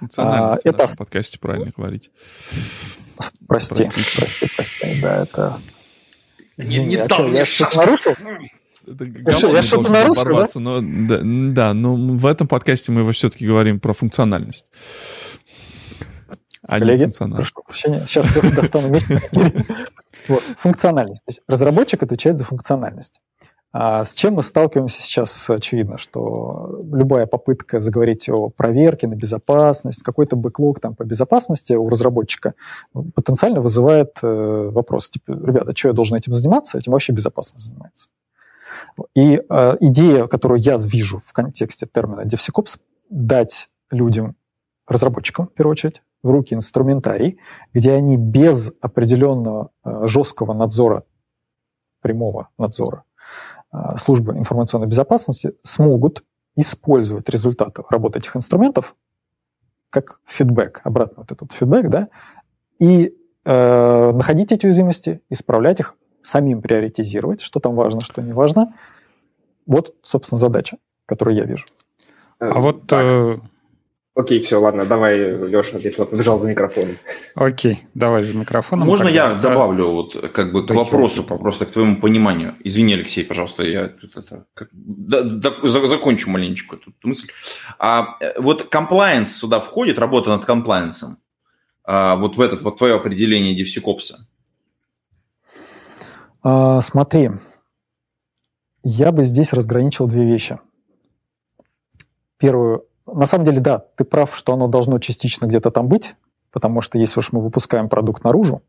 Функциональность, а, это... в подкасте правильно говорить. Прости, прости, прости, прости. Да, это... Извини, не, не а что, я что-то нарушил? Что, я что-то нарушил, да? Но, да, да, но в этом подкасте мы все-таки говорим про функциональность. А Коллеги, не функциональность. Прошу прощения, сейчас я достану микрофон. Вот, функциональность. То есть разработчик отвечает за функциональность. А с чем мы сталкиваемся сейчас? Очевидно, что любая попытка заговорить о проверке на безопасность, какой-то бэклог там по безопасности у разработчика потенциально вызывает э, вопрос, типа, ребята, что я должен этим заниматься? Этим вообще безопасность занимается. И э, идея, которую я вижу в контексте термина DevSecOps, дать людям, разработчикам, в первую очередь, в руки инструментарий, где они без определенного э, жесткого надзора, прямого надзора э, службы информационной безопасности смогут использовать результаты работы этих инструментов как фидбэк, обратно вот этот фидбэк, да, и э, находить эти уязвимости, исправлять их, самим приоритизировать, что там важно, что не важно. Вот, собственно, задача, которую я вижу. А, а вот... Э... Окей, все, ладно, давай, Леша, ты что, побежал за микрофоном. Окей, давай за микрофоном. Можно тогда я добавлю вот как бы к вопросу, просто к твоему пониманию? Извини, Алексей, пожалуйста, я это, как, да, да, закончу маленечко эту мысль. А, вот комплайенс сюда входит, работа над комплайенсом, а, вот в этот, вот твое определение DevSecOps'а. Uh, смотри, я бы здесь разграничил две вещи. Первую, на самом деле, да, ты прав, что оно должно частично где-то там быть, потому что если уж мы выпускаем продукт наружу,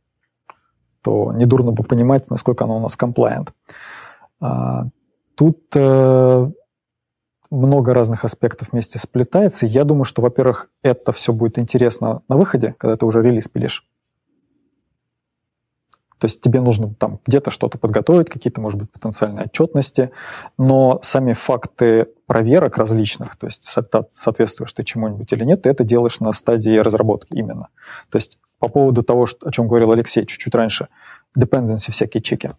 то недурно бы понимать, насколько оно у нас compliant. Тут много разных аспектов вместе сплетается. Я думаю, что, во-первых, это все будет интересно на выходе, когда ты уже релиз пилишь. То есть тебе нужно там где-то что-то подготовить, какие-то, может быть, потенциальные отчетности, но сами факты проверок различных, то есть соответствуешь ты чему-нибудь или нет, ты это делаешь на стадии разработки именно. То есть по поводу того, о чем говорил Алексей чуть-чуть раньше, dependency всякие чеки,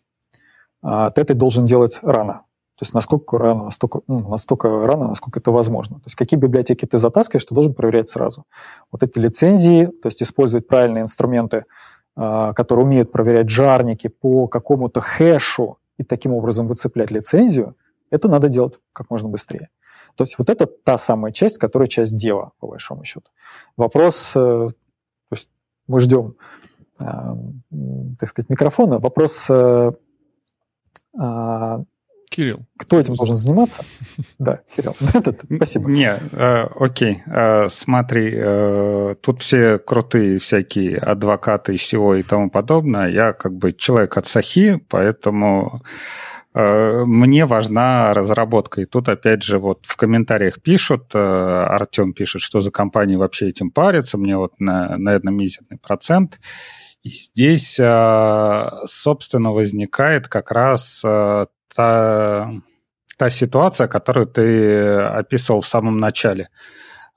ты это должен делать рано. То есть насколько рано, настолько, ну, настолько рано, насколько это возможно. То есть какие библиотеки ты затаскиваешь, ты должен проверять сразу. Вот эти лицензии, то есть использовать правильные инструменты, которые умеют проверять джарники по какому-то хэшу и таким образом выцеплять лицензию, это надо делать как можно быстрее. То есть вот это та самая часть, которая часть дела, по большому счету. Вопрос, то есть мы ждем, так сказать, микрофона. Вопрос, Кирилл, кто этим должен заниматься? Да, Кирилл, спасибо. Не, окей, смотри, тут все крутые всякие адвокаты, си и о и тому подобное. Я как бы человек от сахи, поэтому мне важна разработка. И тут опять же вот в комментариях пишут, Артем пишет, что за компании вообще этим парятся, мне вот, на, наверное, мизерный процент. И здесь, собственно, возникает как раз... Та, та ситуация, которую ты описывал в самом начале.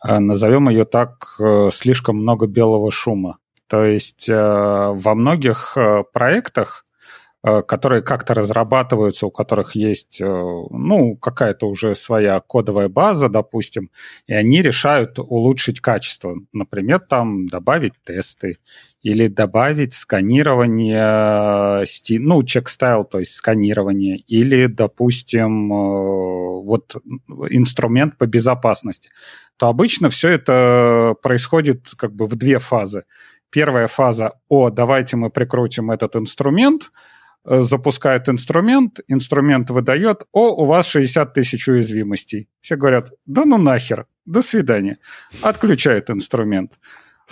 Назовем ее так, слишком много белого шума. То есть во многих проектах, которые как-то разрабатываются, у которых есть, ну, какая-то уже своя кодовая база, допустим, и они решают улучшить качество. Например, там добавить тесты или добавить сканирование, ну, чек-стайл, то есть сканирование, или, допустим, вот инструмент по безопасности, то обычно все это происходит как бы в две фазы. Первая фаза – о, давайте мы прикрутим этот инструмент, запускает инструмент, инструмент выдает, о, у вас шестьдесят тысяч уязвимостей. Все говорят, да ну нахер, до свидания. Отключает инструмент.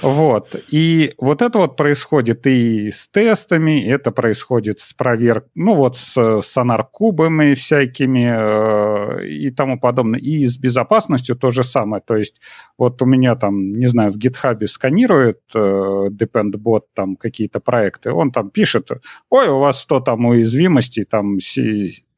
Вот. И вот это вот происходит и с тестами, это происходит с проверкой, ну вот с сонар-кубами всякими и тому подобное. И с безопасностью то же самое. То есть вот у меня там, не знаю, в GitHub сканирует Dependabot там какие-то проекты, он там пишет, ой, у вас сто там уязвимостей, там...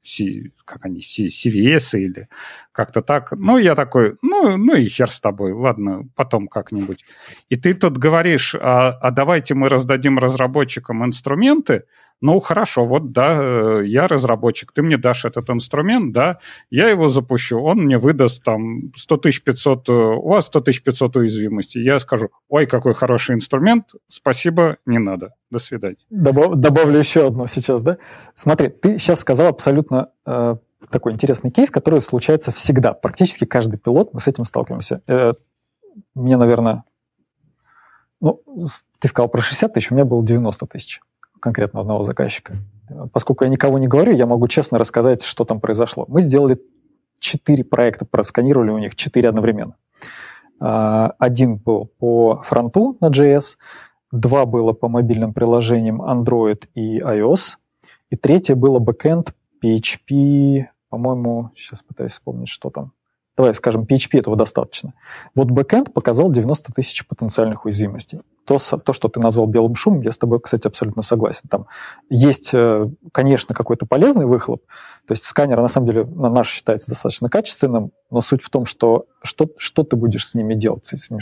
C, как они, C, си ви и или как-то так. Ну, я такой, ну, ну и хер с тобой, ладно, потом как-нибудь. И ты тут говоришь, а, а давайте мы раздадим разработчикам инструменты. Ну, хорошо, вот, да, я разработчик, ты мне дашь этот инструмент, да, я его запущу, он мне выдаст там сто тысяч пятьсот, у вас сто тысяч пятьсот уязвимостей. Я скажу, ой, какой хороший инструмент, спасибо, не надо, до свидания. Добав, добавлю еще одно сейчас, да? Смотри, ты сейчас сказал абсолютно э, такой интересный кейс, который случается всегда, практически каждый пилот, мы с этим сталкиваемся. Э, мне, наверное, ну, ты сказал про шестьдесят тысяч, у меня было девяносто тысяч. Конкретно одного заказчика. Поскольку я никого не говорю, я могу честно рассказать, что там произошло. Мы сделали четыре проекта, просканировали у них четыре одновременно. Один был по фронту на джей эс, два было по мобильным приложениям Android и iOS, и третье было бэкэнд пи эйч пи, по-моему, сейчас пытаюсь вспомнить, что там. Давай скажем, пи эйч пи этого достаточно. Вот бэкэнд показал девяносто тысяч потенциальных уязвимостей. То, то, что ты назвал белым шумом, я с тобой, кстати, абсолютно согласен. Там есть, конечно, какой-то полезный выхлоп. То есть сканер, на самом деле, наш считается достаточно качественным, но суть в том, что что, что ты будешь с ними делать, с этими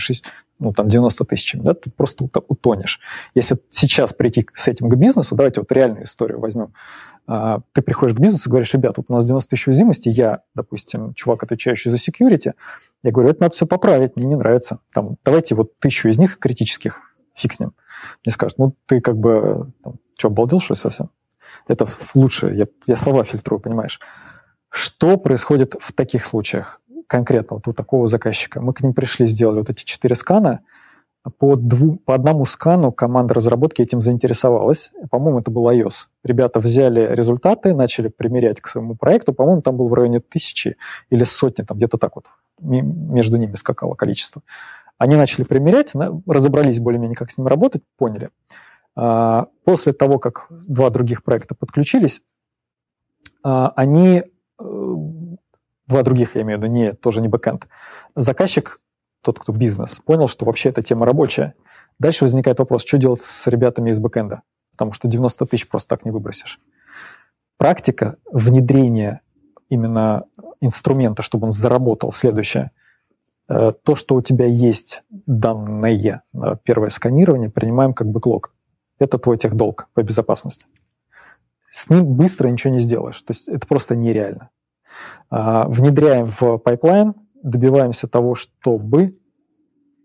ну, там, девяносто тысячами, да, ты просто утонешь. Если сейчас прийти с этим к бизнесу, давайте вот реальную историю возьмем. Ты приходишь к бизнесу и говоришь, ребят, вот у нас девяносто тысяч уязвимостей, я, допустим, чувак, отвечающий за security, я говорю, это надо все поправить, мне не нравится. Там, давайте вот тысячу из них критических фикснем. Мне скажут, ну ты как бы, там, что, обалдел, что ли, совсем? Это лучше, я, я слова фильтрую, понимаешь. Что происходит в таких случаях? Конкретно вот у такого заказчика. Мы к ним пришли, сделали вот эти четыре скана. По, дву, по одному скану команда разработки этим заинтересовалась. По-моему, это был iOS. Ребята взяли результаты, начали примерять к своему проекту. По-моему, там был в районе тысячи или сотни, там где-то так вот между ними скакало количество. Они начали примерять, разобрались более-менее, как с ним работать, поняли. После того, как два других проекта подключились, они, два других, я имею в виду, не, тоже не бэкэнд, заказчик, тот, кто бизнес, понял, что вообще эта тема рабочая. Дальше возникает вопрос, что делать с ребятами из бэкэнда, потому что девяносто тысяч просто так не выбросишь. Практика внедрения именно инструмента, чтобы он заработал, следующее. То, что у тебя есть данные, первое сканирование, принимаем как бэклог. Это твой техдолг по безопасности. С ним быстро ничего не сделаешь. То есть это просто нереально. Внедряем в пайплайн, добиваемся того, чтобы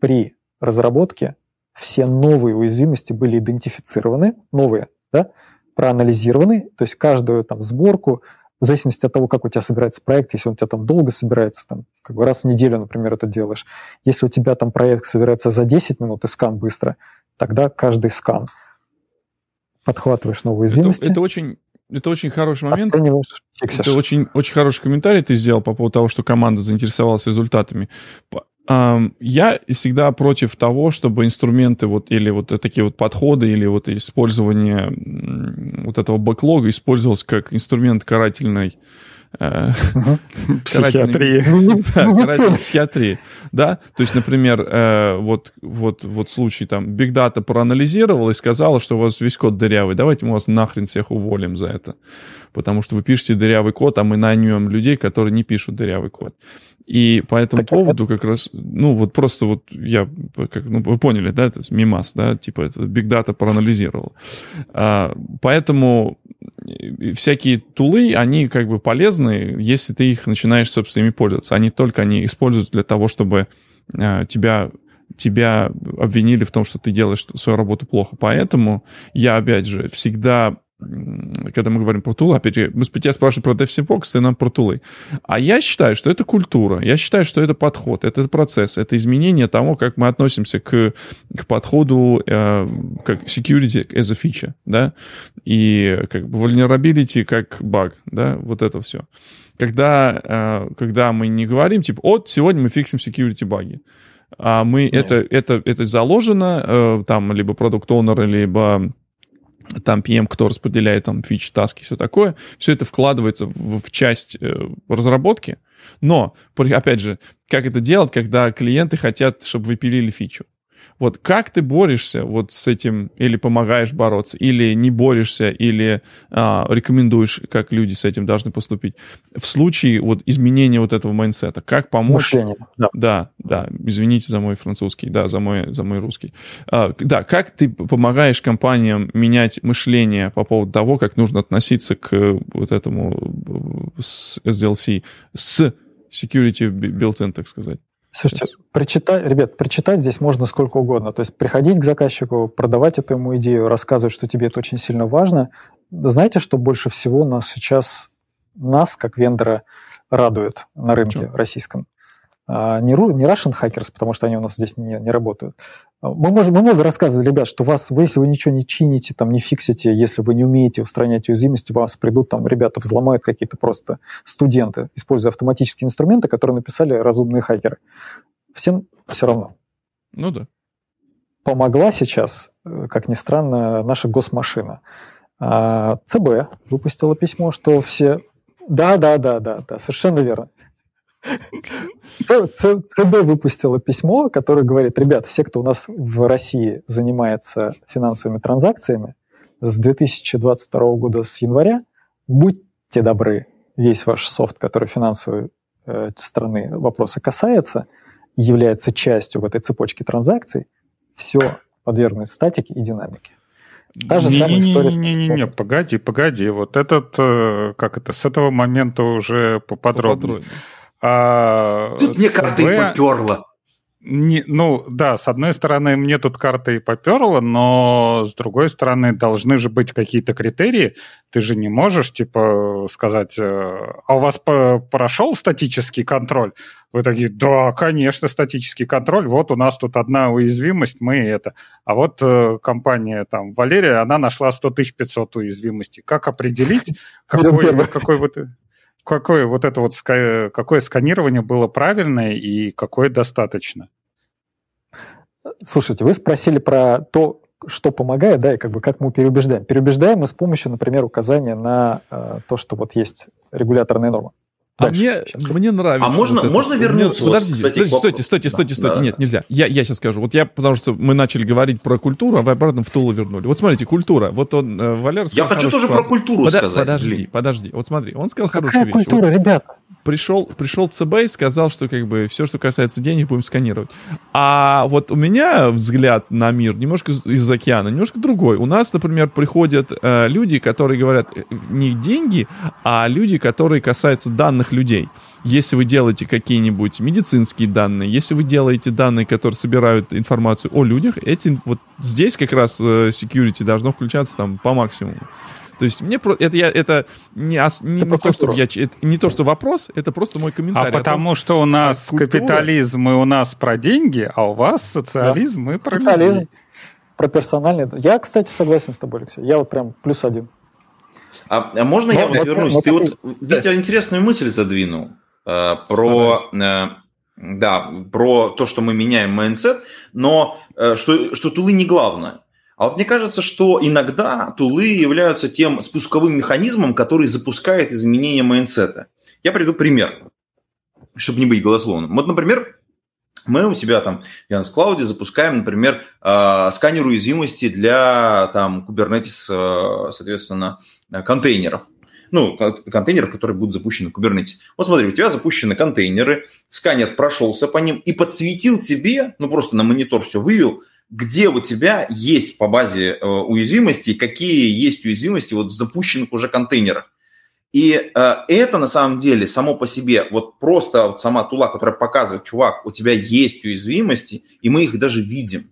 при разработке все новые уязвимости были идентифицированы, новые, да, проанализированы, то есть каждую там сборку, в зависимости от того, как у тебя собирается проект, если он у тебя там долго собирается, там, как бы раз в неделю, например, это делаешь, если у тебя там проект собирается за десять минут и скан быстро, тогда каждый скан подхватываешь новые уязвимости. Это, это очень... Это очень хороший момент. Это очень, очень хороший комментарий ты сделал по поводу того, что команда заинтересовалась результатами. Я всегда против того, чтобы инструменты вот, или вот такие вот подходы, или вот использование вот этого бэклога использовалось как инструмент карательной... Психиатрии. Психиатрии, да. То есть, например, вот случай там Big Data проанализировала и сказала, что у вас весь код дырявый, давайте мы вас нахрен всех уволим за это, потому что вы пишете дырявый код, а мы наймем людей, которые не пишут дырявый код. И по этому поводу как раз, ну, вот просто вот я, ну, вы поняли, да, это мимас, да, типа это Big Data проанализировала. Поэтому всякие тулы, они как бы полезны, если ты их начинаешь, собственно, ими пользоваться. Они только они используются для того, чтобы тебя, тебя обвинили в том, что ты делаешь свою работу плохо. Поэтому я, опять же, всегда... Когда мы говорим про тулы, опять же, мы тебя спрашиваем про DevSecOps, ты нам про тулы. А я считаю, что это культура, я считаю, что это подход, это процесс, это изменение того, как мы относимся к, к подходу э, как security as a feature, да, и как vulnerability как баг, да, вот это все. Когда, э, когда мы не говорим, типа, вот, сегодня мы фиксим security баги. А мы, это, это, это заложено, э, там, либо product owner, либо... там пи эм, кто распределяет там фичи, таски, все такое, все это вкладывается в, в часть э, разработки, но, опять же, как это делать, когда клиенты хотят, чтобы вы пилили фичу? Вот как ты борешься вот с этим, или помогаешь бороться, или не борешься, или а, рекомендуешь, как люди с этим должны поступить? В случае вот изменения вот этого майндсета, как помочь? Мышление, да. Да, да, извините за мой французский, да, за мой, за мой русский. А, да, как ты помогаешь компаниям менять мышление по поводу того, как нужно относиться к вот этому эс ди эл си с security built-in, так сказать? Слушайте, причитать, ребят, причитать здесь можно сколько угодно. То есть приходить к заказчику, продавать эту ему идею, рассказывать, что тебе это очень сильно важно. Знаете, что больше всего нас сейчас, нас, как вендора, радует на рынке Почему? российском? А, не, не Russian hackers, потому что они у нас здесь не, не работают. Мы, можем, мы много рассказывали, ребят, что вас, вы, если вы ничего не чините, там, не фиксите, если вы не умеете устранять уязвимости, вас придут, там, ребята взломают какие-то просто студенты, используя автоматические инструменты, которые написали разумные хакеры. Всем все равно. Ну да. Помогла сейчас, как ни странно, наша госмашина. А, ЦБ выпустила письмо, что все... Да, да, да, да, да, совершенно верно. ЦБ выпустила письмо, которое говорит, ребят, все, кто у нас в России занимается финансовыми транзакциями с две тысячи двадцать второго года, с января, будьте добры, весь ваш софт, который финансовой э, страны вопроса касается, является частью в этой цепочке транзакций, все подвергнуть статике и динамике. Та же не, самая не, история. Не-не-не, погоди, погоди, вот этот, как это, с этого момента уже поподробнее. А, тут мне карты поперло. Не, ну да, с одной стороны, мне тут карта и поперла, но с другой стороны, должны же быть какие-то критерии. Ты же не можешь, типа, сказать, а у вас по- прошел статический контроль? Вы такие, да, конечно, статический контроль, вот у нас тут одна уязвимость, мы это. А вот э, компания там Валерия, она нашла сто тысяч пятьсот уязвимостей. Как определить, какой вот... Какое вот это вот какое сканирование было правильное и какое достаточно? Слушайте, вы спросили про то, что помогает, да, и как бы как мы переубеждаем. Переубеждаем мы с помощью, например, указания на э, то, что вот есть регуляторная норма. А мне, мне нравится. А можно, вот можно вернуться? Вот, подождите, кстати, стойте, стойте, стойте, стойте, да, стойте. Да, нет, да. Нельзя. Я, я сейчас скажу. Вот я, потому что мы начали говорить про культуру, а вы обратно в Тулу вернули. Вот смотрите, культура. Вот он, э, Валер сказал. Я хочу тоже фразу про культуру Подо- сказать. Подожди, блин. подожди. Вот смотри, он сказал Какая хорошую вещь. Культура, вот, ребят? Пришел, пришел ЦБ и сказал, что как бы все, что касается денег, будем сканировать. А вот у меня взгляд на мир немножко из, из океана, немножко другой. У нас, например, приходят э, люди, которые говорят не деньги, а люди, которые касаются данных людей. Если вы делаете какие-нибудь медицинские данные, если вы делаете данные, которые собирают информацию о людях, эти, вот здесь как раз security должно включаться там по максимуму. То есть мне про... это, я, это, не, не, это не, то, что я... это не то, что вопрос, это просто мой комментарий. А потому том, что у нас культура... капитализм и у нас про деньги, а у вас социализм, да, и про социализм, людей. Про персональный. Я, кстати, согласен с тобой, Алексей. Я вот прям плюс один. А, а можно но, я вот вернусь? Но, Ты но, вот, да. Витя, интересную мысль задвинул э, про, э, да, про то, что мы меняем майндсет, но э, что, что тулы не главное. А вот мне кажется, что иногда тулы являются тем спусковым механизмом, который запускает изменение майндсета. Я приведу пример, чтобы не быть голословным. Вот, например, мы у себя там в Яндекс.Клауде запускаем, например, э, сканер уязвимости для там Kubernetes, э, соответственно, контейнеров. Ну, контейнеров, которые будут запущены в Kubernetes. Вот смотри, у тебя запущены контейнеры, сканер прошелся по ним и подсветил тебе, ну просто на монитор все вывел, где у тебя есть по базе э, уязвимости, какие есть уязвимости вот в запущенных уже контейнерах. И э, это на самом деле само по себе, вот просто вот сама тула, которая показывает, чувак, у тебя есть уязвимости, и мы их даже видим.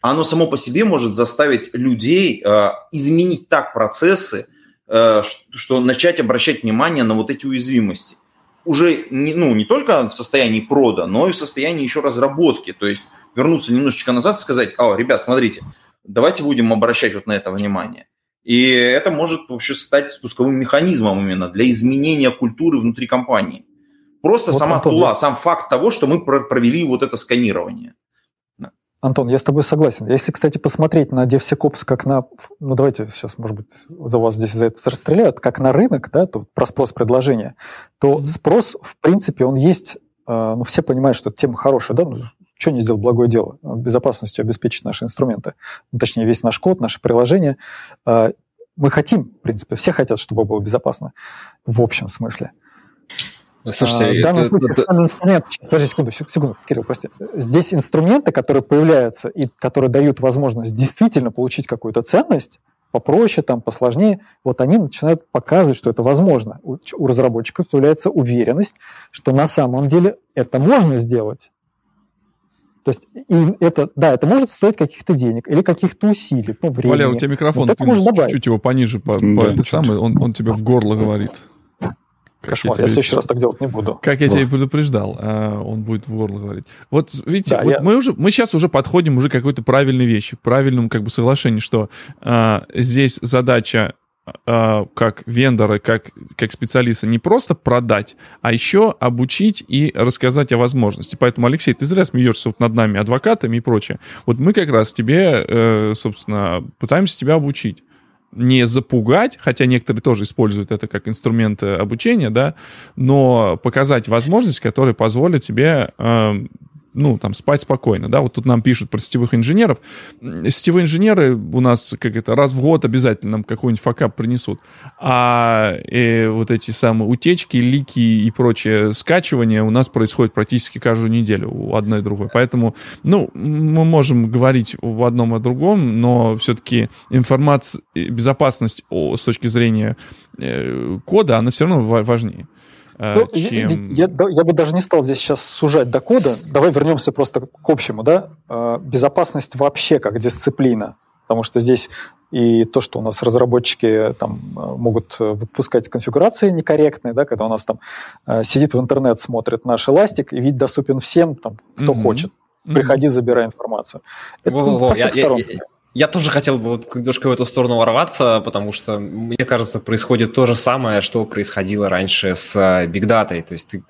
Оно само по себе может заставить людей э, изменить так процессы, э, что начать обращать внимание на вот эти уязвимости. Уже не, ну, не только в состоянии прода, но и в состоянии еще разработки. То есть вернуться немножечко назад и сказать, о, ребят, смотрите, давайте будем обращать вот на это внимание. И это может вообще стать спусковым механизмом именно для изменения культуры внутри компании. Просто вот, сама Антон, тула, я... сам факт того, что мы провели вот это сканирование. Да. Антон, я с тобой согласен. Если, кстати, посмотреть на DevSecOps как на... Ну, давайте сейчас, может быть, за вас здесь за это расстреляют. Как на рынок, да, тут про спрос-предложение, то mm-hmm. спрос, в принципе, он есть... Э, ну, все понимают, что тема хорошая, да, ну, что не сделал благое дело? Безопасностью обеспечить наши инструменты. Ну, точнее, весь наш код, наше приложение. Мы хотим, в принципе, все хотят, чтобы было безопасно. В общем смысле. Слушайте, в данном это, случае, это... инструмент... Подожди, секунду, секунду, Кирилл, прости. Здесь инструменты, которые появляются и которые дают возможность действительно получить какую-то ценность, попроще, там, посложнее, вот они начинают показывать, что это возможно. У, у разработчиков появляется уверенность, что на самом деле это можно сделать. То есть, и это, да, это может стоить каких-то денег или каких-то усилий, ну, времени. Валер, у тебя микрофон, вот чуть-чуть его пониже, по, да, по это самое, он, он тебе в горло говорит. Кошмар, я, я в следующий раз так делать не буду. Как я вот. Тебя и предупреждал, он будет в горло говорить. Вот видите, да, вот я... мы, уже, мы сейчас уже подходим уже к какой-то правильной вещи, к правильному как бы соглашению, что а, здесь задача а, как вендора, как, как специалиста не просто продать, а еще обучить и рассказать о возможности. Поэтому, Алексей, ты зря смеешься вот над нами, адвокатами и прочее. Вот мы как раз тебе, собственно, пытаемся тебя обучить. Не запугать, хотя некоторые тоже используют это как инструмент обучения, да, но показать возможность, которая позволит тебе... Э- ну, там, спать спокойно, да, вот тут нам пишут про сетевых инженеров. Сетевые инженеры у нас, как это, раз в год обязательно нам какой-нибудь факап принесут, а э, вот эти самые утечки, лики и прочее скачивание у нас происходит практически каждую неделю у одной и другой, поэтому, ну, мы можем говорить в одном и другом, но все-таки информация, безопасность о, с точки зрения э, кода, она все равно важнее. Ну, чем... я, я, я бы даже не стал здесь сейчас сужать до кода. Давай вернемся просто к общему, да? Безопасность вообще как дисциплина, потому что здесь и то, что у нас разработчики там могут выпускать конфигурации некорректные, да, когда у нас там сидит в интернет, смотрит наш эластик и вид доступен всем, там, кто mm-hmm. хочет. Приходи, забирай информацию. Это со всех сторон. Я тоже хотел бы вот немножко в эту сторону ворваться, потому что, мне кажется, происходит то же самое, что происходило раньше с бигдатой. То есть ты,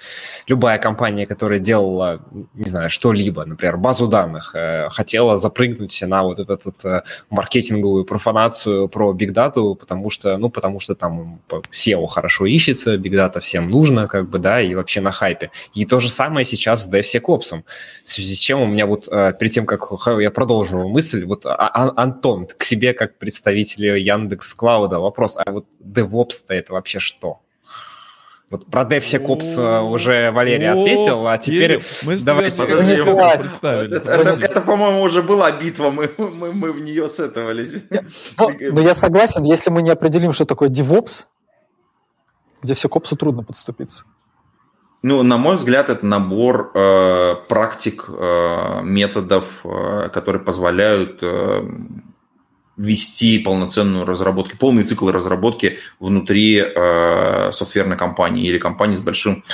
любая компания, которая делала, не знаю, что-либо, например, базу данных, хотела запрыгнуть на вот эту вот маркетинговую профанацию про бигдату, потому что, ну, потому что там сео хорошо ищется, бигдата всем нужно, как бы, да, и вообще на хайпе. И то же самое сейчас с DevSecOps. В связи с чем у меня вот перед тем, как я продолжу мысль, вот Антон, к себе как представителю Яндекс.Клауда вопрос, а вот DevOps-то это вообще что? Вот про DevSecOps уже Валерий ответил, а теперь мы давайте... Это, по-моему, уже была битва, мы в нее сетовались. Но я согласен, если мы не определим, что такое DevOps, к DevSecOps трудно подступиться. Ну, на мой взгляд, это набор э, практик, э, методов, э, которые позволяют э, вести полноценную разработку, полный цикл разработки внутри э, софтверной компании или компании с большим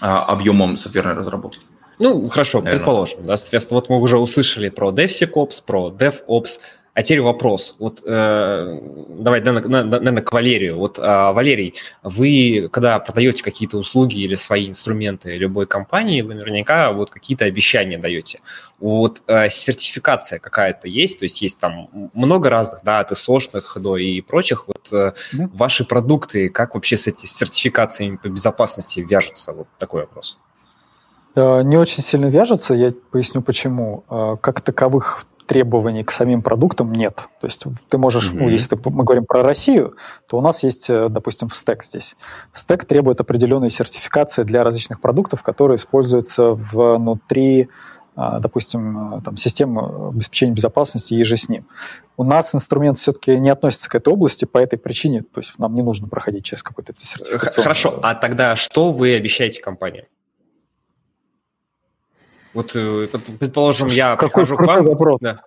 э, объемом софтверной разработки. Ну, хорошо, наверное. Предположим. Да, соответственно, вот мы уже услышали про DevSecOps, про DevOps. А теперь вопрос. Вот, э, давай, наверное, наверное, к Валерию. Вот, э, Валерий, вы, когда продаете какие-то услуги или свои инструменты любой компании, вы наверняка вот какие-то обещания даете. Вот э, сертификация какая-то есть, то есть есть там много разных, да, от ИСОшных до и прочих. Вот э, mm-hmm. ваши продукты, как вообще с этими сертификациями по безопасности вяжутся? Вот такой вопрос. Не очень сильно вяжутся, я поясню почему. Как таковых требований к самим продуктам нет. То есть ты можешь, mm-hmm. ну, если ты, мы говорим про Россию, то у нас есть, допустим, ФСТЭК здесь. ФСТЭК требует определенной сертификации для различных продуктов, которые используются внутри, допустим, там, системы обеспечения безопасности и же с ним. У нас инструмент все-таки не относится к этой области по этой причине, то есть нам не нужно проходить через какой-то сертификационный... Хорошо, а тогда что вы обещаете компании? Вот, предположим, Слушай, я прихожу к вам... Вопрос. Да,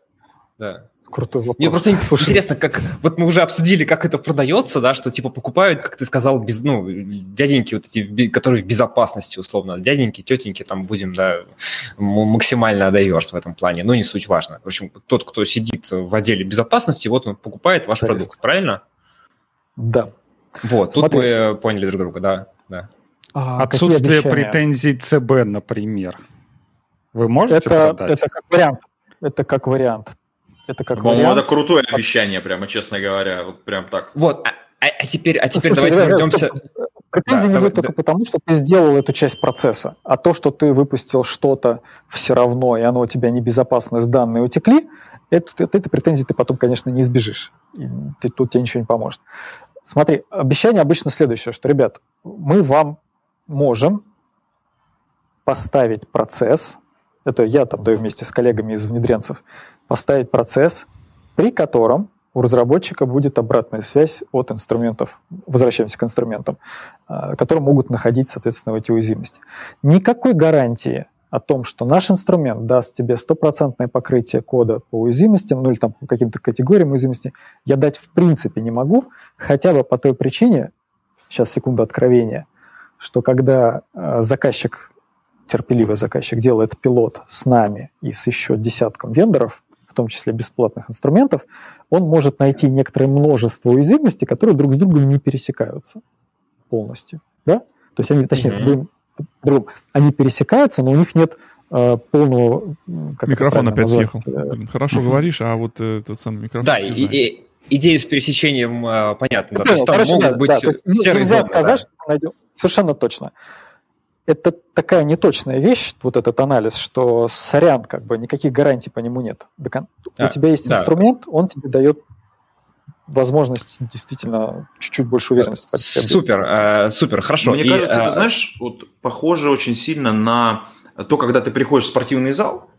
да. Крутой вопрос. Мне просто Слушай. интересно, как... Вот мы уже обсудили, как это продается, да, что типа покупают, как ты сказал, без, ну, дяденьки вот эти, которые в безопасности, условно, дяденьки, тетеньки, там будем, да, максимально адайверс в этом плане, но не суть важно. В общем, тот, кто сидит в отделе безопасности, вот он покупает ваш Интересно. продукт, правильно? Да. Вот, Смотри. тут мы поняли друг друга, да. да. А, отсутствие претензий ЦБ, например. Вы можете это, продать? Это как вариант. Это как вариант. Это как По-моему, вариант. Это крутое обещание, прямо, честно говоря. Вот прям так. Вот. А, а теперь, а теперь Слушай, давайте вернемся... Претензий да, не давай, будет да. только потому, что ты сделал эту часть процесса. А то, что ты выпустил что-то все равно, и оно у тебя небезопасно, с данные утекли, от этой претензии ты потом, конечно, не избежишь. И ты, тут тебе ничего не поможет. Смотри, обещание обычно следующее, что, ребят, мы вам можем поставить процесс... Это я там даю вместе с коллегами из внедренцев, поставить процесс, при котором у разработчика будет обратная связь от инструментов, возвращаемся к инструментам, которые могут находить, соответственно, эти уязвимости. Никакой гарантии о том, что наш инструмент даст тебе стопроцентное покрытие кода по уязвимостям, ну или там по каким-то категориям уязвимостей, я дать в принципе не могу, хотя бы по той причине, сейчас секунда откровения, что когда заказчик терпеливый заказчик делает пилот с нами и с еще десятком вендоров, в том числе бесплатных инструментов, он может найти некоторое множество уязвимостей, которые друг с другом не пересекаются полностью. Да? То есть они, точнее, mm-hmm. друг, они пересекаются, но у них нет э, полного... Микрофон опять назвать? съехал. Блин, хорошо mm-hmm. говоришь, а вот э, тот самый микрофон... Да, и, и идея с пересечением э, понятна. Да, да, то есть там короче, могут да, быть да, то есть серые зоны. Сказать, да. что найдем. Совершенно точно. Это такая неточная вещь, вот этот анализ, что сорян, как бы никаких гарантий по нему нет. У а, тебя есть да. инструмент, он тебе дает возможность действительно чуть-чуть больше уверенности. Супер, э, супер, хорошо. Мне И, кажется, э... ты знаешь, вот, похоже очень сильно на то, когда ты приходишь в спортивный зал,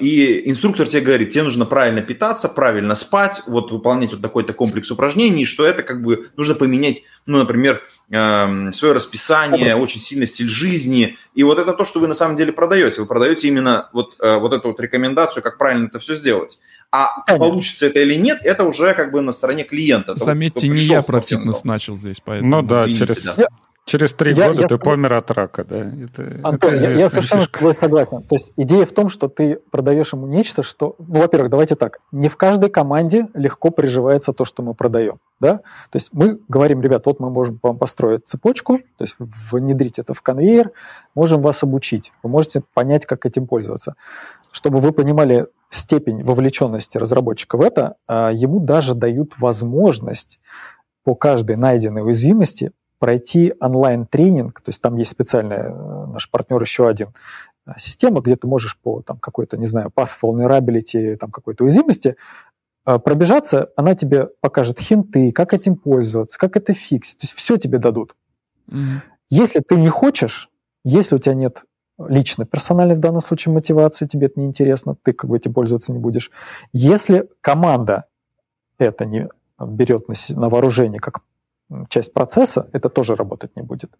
и инструктор тебе говорит, тебе нужно правильно питаться, правильно спать, вот выполнять вот такой-то комплекс упражнений, что это как бы нужно поменять, ну, например, эм, свое расписание, очень сильно стиль жизни. И вот это то, что вы на самом деле продаете. Вы продаете именно вот, э, вот эту вот рекомендацию, как правильно это все сделать. А Понятно. получится это или нет, это уже как бы на стороне клиента. Заметьте, того, не я про фитнес начал здесь, поэтому... Ну да, Извините, через... Да. Через три я, года я ты сог... помер от рака, да? Это, Антон, это я, я совершенно фишка. С тобой согласен. То есть идея в том, что ты продаешь ему нечто, что... Ну, во-первых, давайте так. Не в каждой команде легко приживается то, что мы продаем, да? То есть мы говорим, ребят, вот мы можем вам построить цепочку, то есть внедрить это в конвейер, можем вас обучить, вы можете понять, как этим пользоваться. Чтобы вы понимали степень вовлеченности разработчика в это, ему даже дают возможность по каждой найденной уязвимости пройти онлайн-тренинг, то есть там есть специальная, наш партнер еще один, система, где ты можешь по там, какой-то, не знаю, path vulnerability, там, какой-то уязвимости пробежаться, она тебе покажет хинты, как этим пользоваться, как это фиксить, то есть все тебе дадут. Mm-hmm. Если ты не хочешь, если у тебя нет лично персональной в данном случае мотивации, тебе это неинтересно, ты как бы этим пользоваться не будешь. Если команда это не берет на, на вооружение как часть процесса, это тоже работать не будет.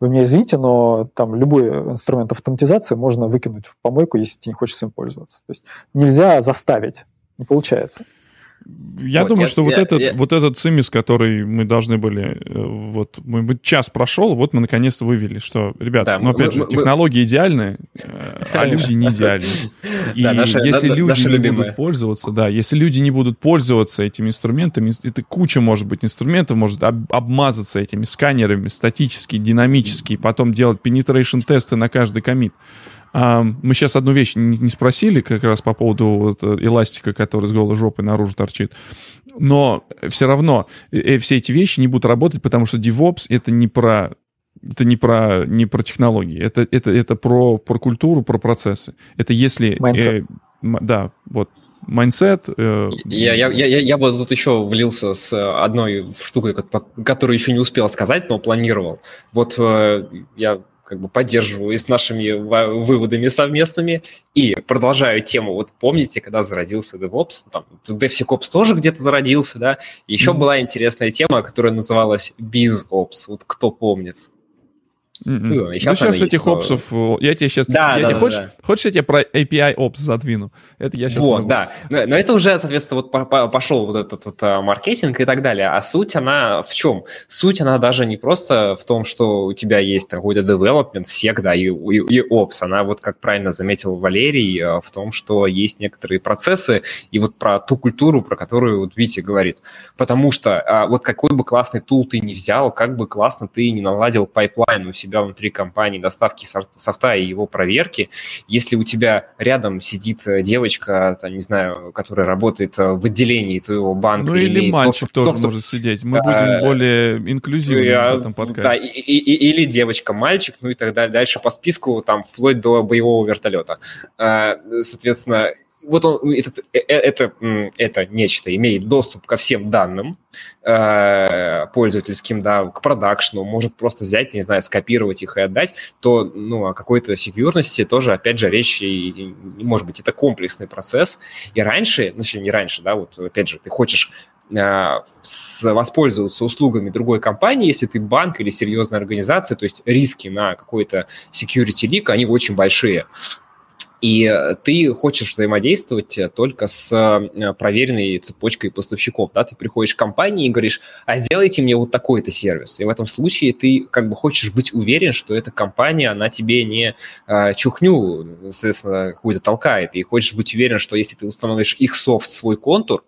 Вы меня извините, но там любой инструмент автоматизации можно выкинуть в помойку, если ты не хочешь им пользоваться. То есть нельзя заставить, не получается. Я вот, думаю, я, что я, вот, я, этот, я... вот этот цимис, который мы должны были, вот мы час прошел, вот мы наконец-то вывели, что, ребята, да, ну мы, опять мы, же, мы, технологии мы... идеальны, а люди не идеальны. И да, наши, если да, люди наши не любимые. будут пользоваться, да, если люди не будут пользоваться этими инструментами, это куча, может быть, инструментов, может об, обмазаться этими сканерами, статические, динамические, потом делать penetration-тесты на каждый коммит. Мы сейчас одну вещь не спросили, как раз по поводу вот эластика, который с голой жопой наружу торчит. Но все равно все эти вещи не будут работать, потому что DevOps — это не про, это не про, не про технологии, это, это, это про, про культуру, про процессы. Это если... Mindset. Э, да, вот, майндсет. Э... Я, я, я, я бы тут еще влился с одной штукой, которую еще не успел сказать, но планировал. Вот э, я... как бы поддерживаю и с нашими выводами совместными, и продолжаю тему. Вот помните, когда зародился DevOps, там, DevSecOps тоже где-то зародился, да? И еще mm-hmm. была интересная тема, которая называлась BizOps, вот кто помнит. Mm-hmm. Сейчас, да сейчас этих есть, опсов... Но... Я тебе сейчас... Да, я да, тебе... Да, хочешь, да. хочешь, я тебе про эй пи ай опс задвину? Это я сейчас вот, могу. Да. Но, но это уже, соответственно, вот пошел вот этот вот маркетинг и так далее. А суть она в чем? Суть она даже не просто в том, что у тебя есть какой-то development, сек, да, и, и, и ops. Она вот, как правильно заметил Валерий, в том, что есть некоторые процессы и вот про ту культуру, про которую вот Витя говорит. Потому что вот какой бы классный тул ты ни взял, как бы классно ты не наладил пайплайн у себя внутри компании, доставки софта и его проверки, если у тебя рядом сидит девочка, там, не знаю, которая работает в отделении твоего банка. Ну или, или мальчик то, тоже то, может то, сидеть. Мы а, будем более инклюзивными а, в этом подкасте. Да, и, и, и, или девочка, мальчик, ну и так далее. Дальше по списку, там, вплоть до боевого вертолета. А, соответственно, вот он, этот, это, это нечто имеет доступ ко всем данным э, пользовательским, да, к продакшну, может просто взять, не знаю, скопировать их и отдать, то ну, о какой-то секьюрности тоже, опять же, речь, и, и, может быть, это комплексный процесс. И раньше, ну, не раньше, да, вот опять же, ты хочешь воспользоваться услугами другой компании, если ты банк или серьезная организация, то есть риски на какой-то security leak, они очень большие. И ты хочешь взаимодействовать только с проверенной цепочкой поставщиков. Да? Ты приходишь к компании и говоришь, а сделайте мне вот такой-то сервис. И в этом случае ты как бы хочешь быть уверен, что эта компания, она тебе не а, чухню, соответственно, какую-то толкает. И хочешь быть уверен, что если ты установишь их софт, свой контур,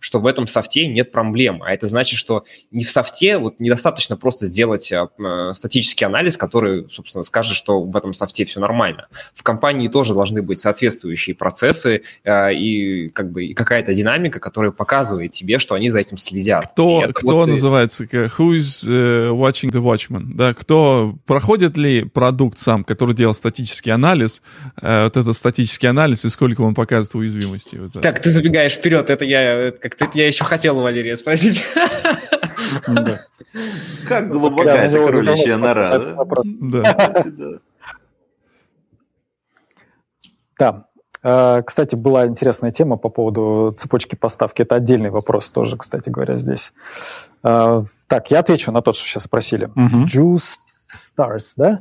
что в этом софте нет проблем. А это значит, что не в софте вот недостаточно просто сделать э, статический анализ, который, собственно, скажет, что в этом софте все нормально. В компании тоже должны быть соответствующие процессы э, и, как бы, и какая-то динамика, которая показывает тебе, что они за этим следят. Кто, это кто вот называется? Who is watching the watchman? Да, кто, проходит ли продукт сам, который делал статический анализ, э, вот этот статический анализ и сколько он показывает уязвимости? Вот так, ты забегаешь вперед, это я... Это, как я еще хотел у Валерия спросить. Как глубока эта кроличья нора. Да. Кстати, была интересная тема по поводу цепочки поставки. Это отдельный вопрос тоже, кстати говоря, здесь. Так, я отвечу на тот, что сейчас спросили. Juice Stars, да?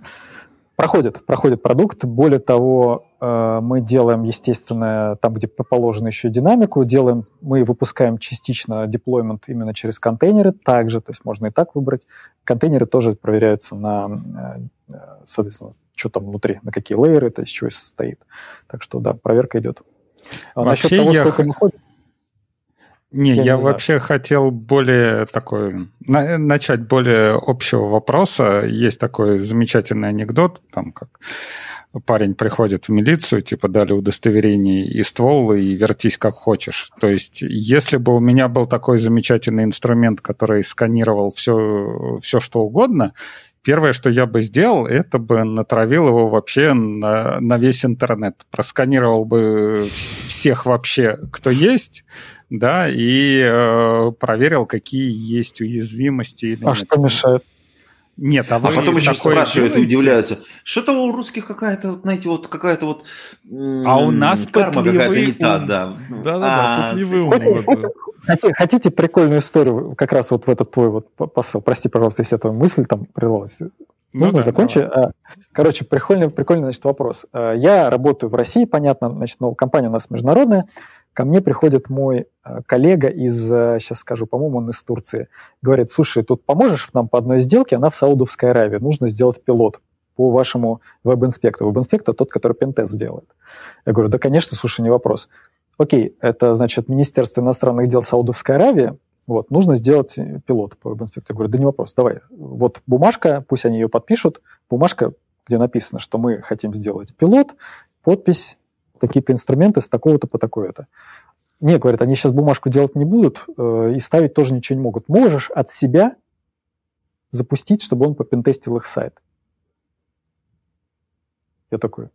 Проходит, проходит продукт. Более того, мы делаем, естественно, там, где положено, еще динамику, делаем, мы выпускаем частично деплоймент именно через контейнеры также, то есть можно и так выбрать. Контейнеры тоже проверяются на, соответственно, что там внутри, на какие лейеры, то есть чего состоит. Так что, да, проверка идет. А насчет того, я... сколько выходит... Не, я, я не вообще знаю. хотел более такой, на, начать более общего вопроса. Есть такой замечательный анекдот, там как парень приходит в милицию, типа дали удостоверение и ствол, и вертись как хочешь. То есть если бы у меня был такой замечательный инструмент, который сканировал все, все что угодно, первое, что я бы сделал, это бы натравил его вообще на, на весь интернет. Просканировал бы всех вообще, кто есть, да, и э, проверил, какие есть уязвимости. Или а нет. Что мешает? Нет, а, а потом еще спрашивают и удивляются. Что-то у русских какая-то, знаете, вот какая-то вот м- а у нас карма какая-то не та, да. Да-да-да, пытливый ум. Хотите прикольную историю как раз вот в этот твой вот посыл? Прости, пожалуйста, если эта мысль там прервалась. Можно ну, закончить? Да, короче, прикольный, прикольный, значит, вопрос. Я работаю в России, понятно, значит, но компания у нас международная. Ко мне приходит мой коллега из, сейчас скажу, по-моему, он из Турции. Говорит, слушай, тут поможешь нам по одной сделке, она в Саудовской Аравии, нужно сделать пилот по вашему веб-инспекту. Веб-инспектор тот, который пентест делает. Я говорю, да, конечно, слушай, не вопрос. Окей, это, значит, Министерство иностранных дел Саудовской Аравии, вот, нужно сделать пилот по веб-инспектору. Я говорю, да не вопрос, давай, вот бумажка, пусть они ее подпишут, бумажка, где написано, что мы хотим сделать пилот, подпись, такие-то инструменты с такого-то по такое-то. Не, говорят, они сейчас бумажку делать не будут э, и ставить тоже ничего не могут. Можешь от себя запустить, чтобы он попентестил их сайт. Я такой...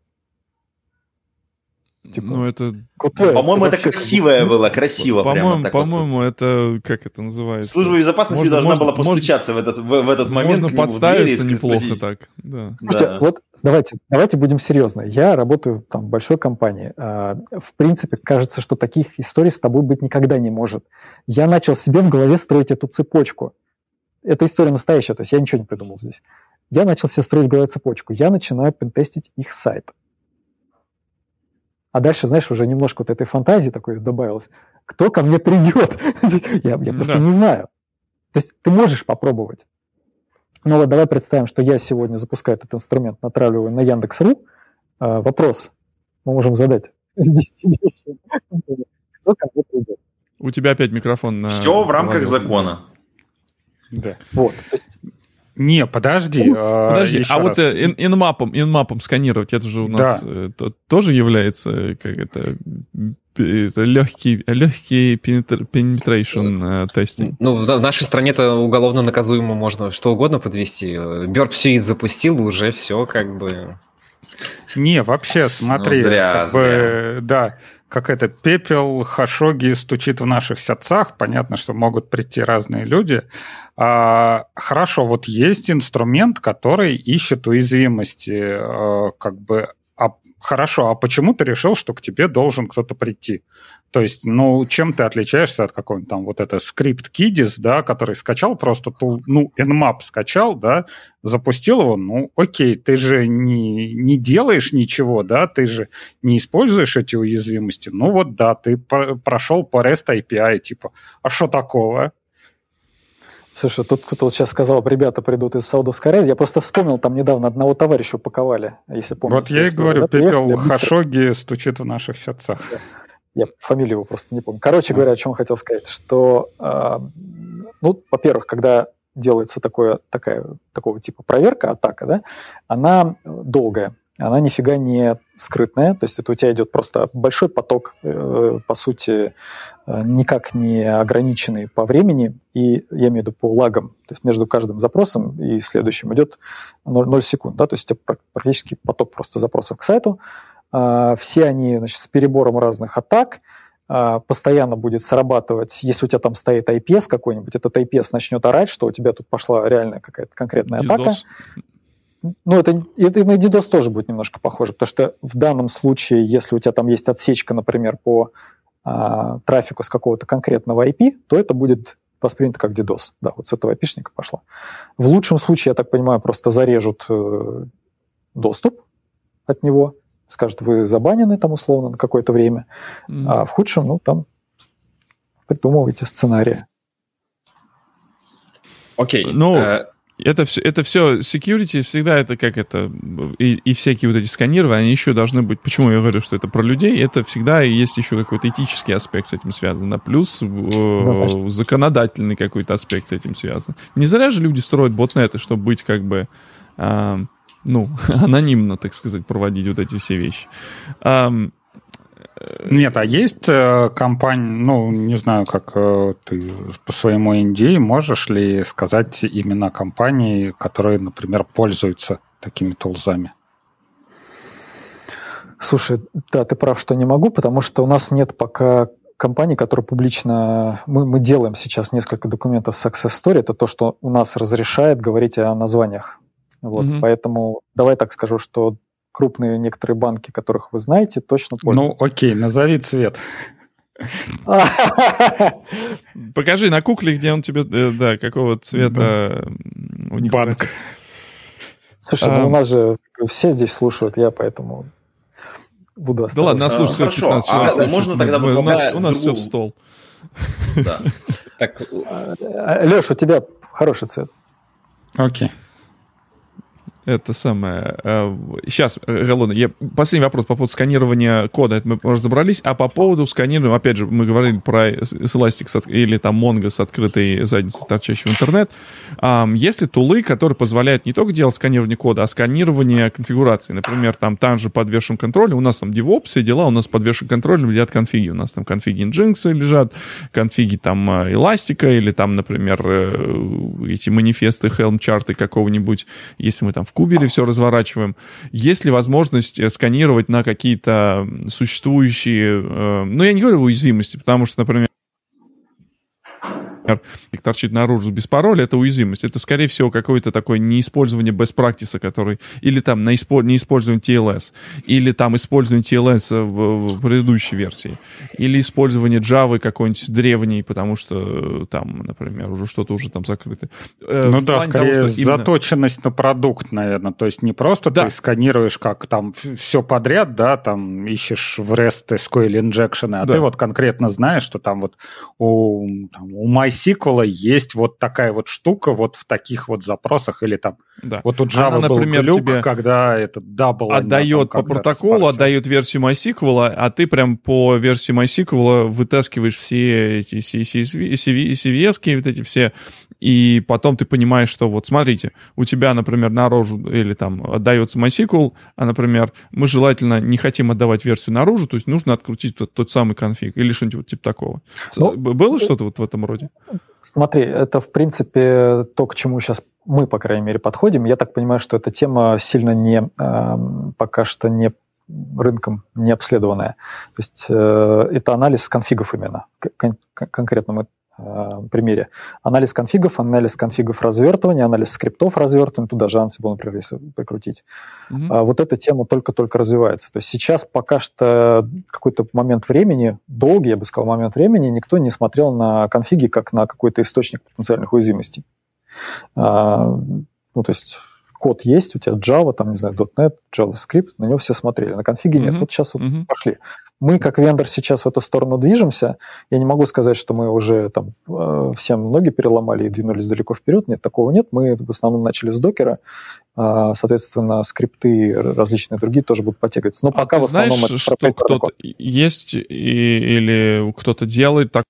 Типа, ну, это... Крутое, по-моему, это, это красивое как... было, красиво. По-моему, прямо, по-моему вот. Это, как это называется? Служба безопасности можно, должна можно, была постучаться можно, в, этот, в, в этот момент. Можно подставиться неплохо так. Да. Слушайте, да. Вот давайте, давайте будем серьезно. Я работаю там, в большой компании. В принципе, кажется, что таких историй с тобой быть никогда не может. Я начал себе в голове строить эту цепочку. Эта история настоящая, то есть я ничего не придумал здесь. Я начал себе строить в голове цепочку. Я начинаю пентестить их сайт. А дальше, знаешь, уже немножко вот этой фантазии такой добавилось. Кто ко мне придет? я я да. просто не знаю. То есть ты можешь попробовать. Но вот давай представим, что я сегодня запускаю этот инструмент, натравливаю на Яндекс.ру. Э, вопрос мы можем задать. Кто ко мне придет? У тебя опять микрофон на... Все в рамках Владимир. Закона. Да. Вот, то есть... Не, подожди. Подожди, а, а вот инмапом, инмапом сканировать, это же у нас да. тоже является как это, это легкий, легкий penetration тестинг. Ну, в нашей стране это уголовно наказуемо, можно что угодно подвести. Burp Suite запустил, уже все как бы... Не, вообще, смотри, ну, зря, как зря. Бы, да, как это пепел Хашоги стучит в наших сердцах, понятно, что могут прийти разные люди. А, хорошо, вот есть инструмент, который ищет уязвимости, а, как бы, а, хорошо, а почему ты решил, что к тебе должен кто-то прийти? То есть, ну, чем ты отличаешься от какого-нибудь там вот это скрипт Kidis, да, который скачал просто, ту, ну, Nmap скачал, да, запустил его, ну, окей, ты же не, не делаешь ничего, да, ты же не используешь эти уязвимости, ну, вот, да, ты по- прошел по REST эй пи ай, типа, а что такого? Слушай, тут кто-то вот сейчас сказал, ребята придут из Саудовской Аравии. Я просто вспомнил, там недавно одного товарища упаковали, если помните. Вот я и говорю, да, пепел Хашоги стучит в наших сердцах. Да. Я фамилию его просто не помню. Короче говоря, о чем хотел сказать, что, э, ну, во-первых, когда делается такое, такая, такого типа проверка, атака, да, она долгая, она нифига не скрытная, то есть это у тебя идет просто большой поток, э, по сути, э, никак не ограниченный по времени, и я имею в виду по лагам, то есть между каждым запросом и следующим идет ноль секунд, да, то есть у тебя практически поток просто запросов к сайту. Все они, значит, с перебором разных атак, постоянно будет срабатывать, если у тебя там стоит ай пи эс какой-нибудь, этот ай пи эс начнет орать, что у тебя тут пошла реальная какая-то конкретная DDoS. Атака. Ну, это, это на DDoS тоже будет немножко похоже, потому что в данном случае, если у тебя там есть отсечка, например, по а, трафику с какого-то конкретного ай пи, то это будет воспринято как DDoS. Да, вот с этого ай пи-шника пошло. В лучшем случае, я так понимаю, просто зарежут... доступ от него, скажет, вы забанены там условно на какое-то время, mm-hmm. а в худшем, ну, там придумывайте сценарии. Окей. Okay. Ну, uh... это все, это все security, всегда это как это, и, и всякие вот эти сканирования, они еще должны быть, почему я говорю, что это про людей, это всегда есть еще какой-то этический аспект с этим связан, а плюс э, законодательный какой-то аспект с этим связан. Не зря же люди строят ботнеты, чтобы быть как бы, э, ну, анонимно, так сказать, проводить вот эти все вещи. Эм, Нет, а есть э, компания, ну, не знаю, как э, ты по своему эн ди эй, можешь ли сказать имена компаний, которые, например, пользуются такими тулзами? Слушай, да, ты прав, что не могу, потому что у нас нет пока компаний, которые публично... Мы, мы делаем сейчас несколько документов Success Story, это то, что у нас разрешает говорить о названиях. Вот, mm-hmm. Поэтому давай так скажу, что... крупные некоторые банки, которых вы знаете, точно пользуются. Ну, окей, назови цвет. Покажи на кукле, где он тебе, да, какого цвета у них банк. Слушай, у нас же все здесь слушают, я поэтому буду оставаться. Да ладно, нас слушают пятнадцать человек. Можно тогда выкладывать? У нас все в стол. Леш, у тебя хороший цвет. Окей. Это самое... Сейчас, Галона, я... последний вопрос по поводу сканирования кода. Это мы разобрались. А по поводу сканирования... Опять же, мы говорили про Elastic или там Mongo с открытой задницей, торчащей в интернет. Есть ли тулы, которые позволяют не только делать сканирование кода, а сканирование конфигурации? Например, там, там же подвешен контроль. У нас там DevOps, все дела. У нас подвешен контроль, лежат конфиги. У нас там конфиги Nginx лежат, конфиги там Elastic или там, например, эти манифесты, Helm-чарты какого-нибудь, если мы там в Кубере все разворачиваем. Есть ли возможность сканировать на какие-то существующие... Э, ну, я не говорю уязвимости, потому что, например, торчит наружу без пароля, это уязвимость. Это, скорее всего, какое-то такое неиспользование best practice, который... Или там неиспользование ти эл эс, или там использование ти эл эс в, в предыдущей версии, или использование Java какой-нибудь древней, потому что там, например, уже что-то уже там закрыто. Ну в да, скорее того, именно... заточенность на продукт, наверное. То есть не просто да. ты сканируешь как там все подряд, да, там ищешь в REST, эс ку эль injection, а да. ты вот конкретно знаешь, что там вот у, там, у MySQL сиквела есть вот такая вот штука вот в таких вот запросах, или там да. вот у Java она, был например, глюк, когда это дабл... Отдает там, по протоколу, распарсил. Отдает версию MySQL, а ты прям по версии MySQL вытаскиваешь все эти си ви и-ски, вот эти все, и потом ты понимаешь, что вот смотрите, у тебя, например, наружу, или там отдается MySQL, а, например, мы желательно не хотим отдавать версию наружу, то есть нужно открутить тот, тот самый конфиг, или что-нибудь вот типа такого. Но... Было что-то вот в этом роде? Смотри, это, в принципе, то, к чему сейчас мы, по крайней мере, подходим. Я так понимаю, что эта тема сильно не, э, пока что не рынком не обследованная. То есть э, это анализ конфигов именно, кон- конкретном э, примере. Анализ конфигов, анализ конфигов развертывания, анализ скриптов развертывания, туда же Ansible, например, если прикрутить. Mm-hmm. А вот эта тема только-только развивается. То есть сейчас пока что какой-то момент времени, долгий, я бы сказал, момент времени, никто не смотрел на конфиги как на какой-то источник потенциальных уязвимостей. А, ну, то есть код есть, у тебя Java, там, не знаю, .дот нет, JavaScript, на него все смотрели, на конфиге нет. Mm-hmm. Вот сейчас вот mm-hmm. пошли. Мы, как вендор, сейчас в эту сторону движемся. Я не могу сказать, что мы уже там всем ноги переломали и двинулись далеко вперед. Нет, такого нет. Мы в основном начали с докера. Соответственно, скрипты различные другие тоже будут потягиваться. Но пока а ты в основном... знаешь, это что кто-то протокол. Есть и, или кто-то делает так?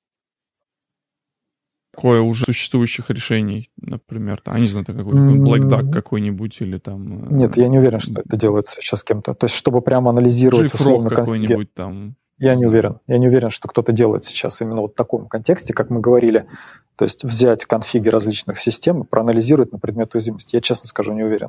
Такое уже существующих решений, например, там, а не знаю, какой-нибудь Black Duck какой-нибудь или там... Нет, я не уверен, что это делается сейчас кем-то. То есть, чтобы прямо анализировать условно какой-нибудь там... Я не уверен. Я не уверен, что кто-то делает сейчас именно вот в таком контексте, как мы говорили. То есть взять конфиги различных систем и проанализировать на предмет уязвимости. Я, честно скажу, не уверен.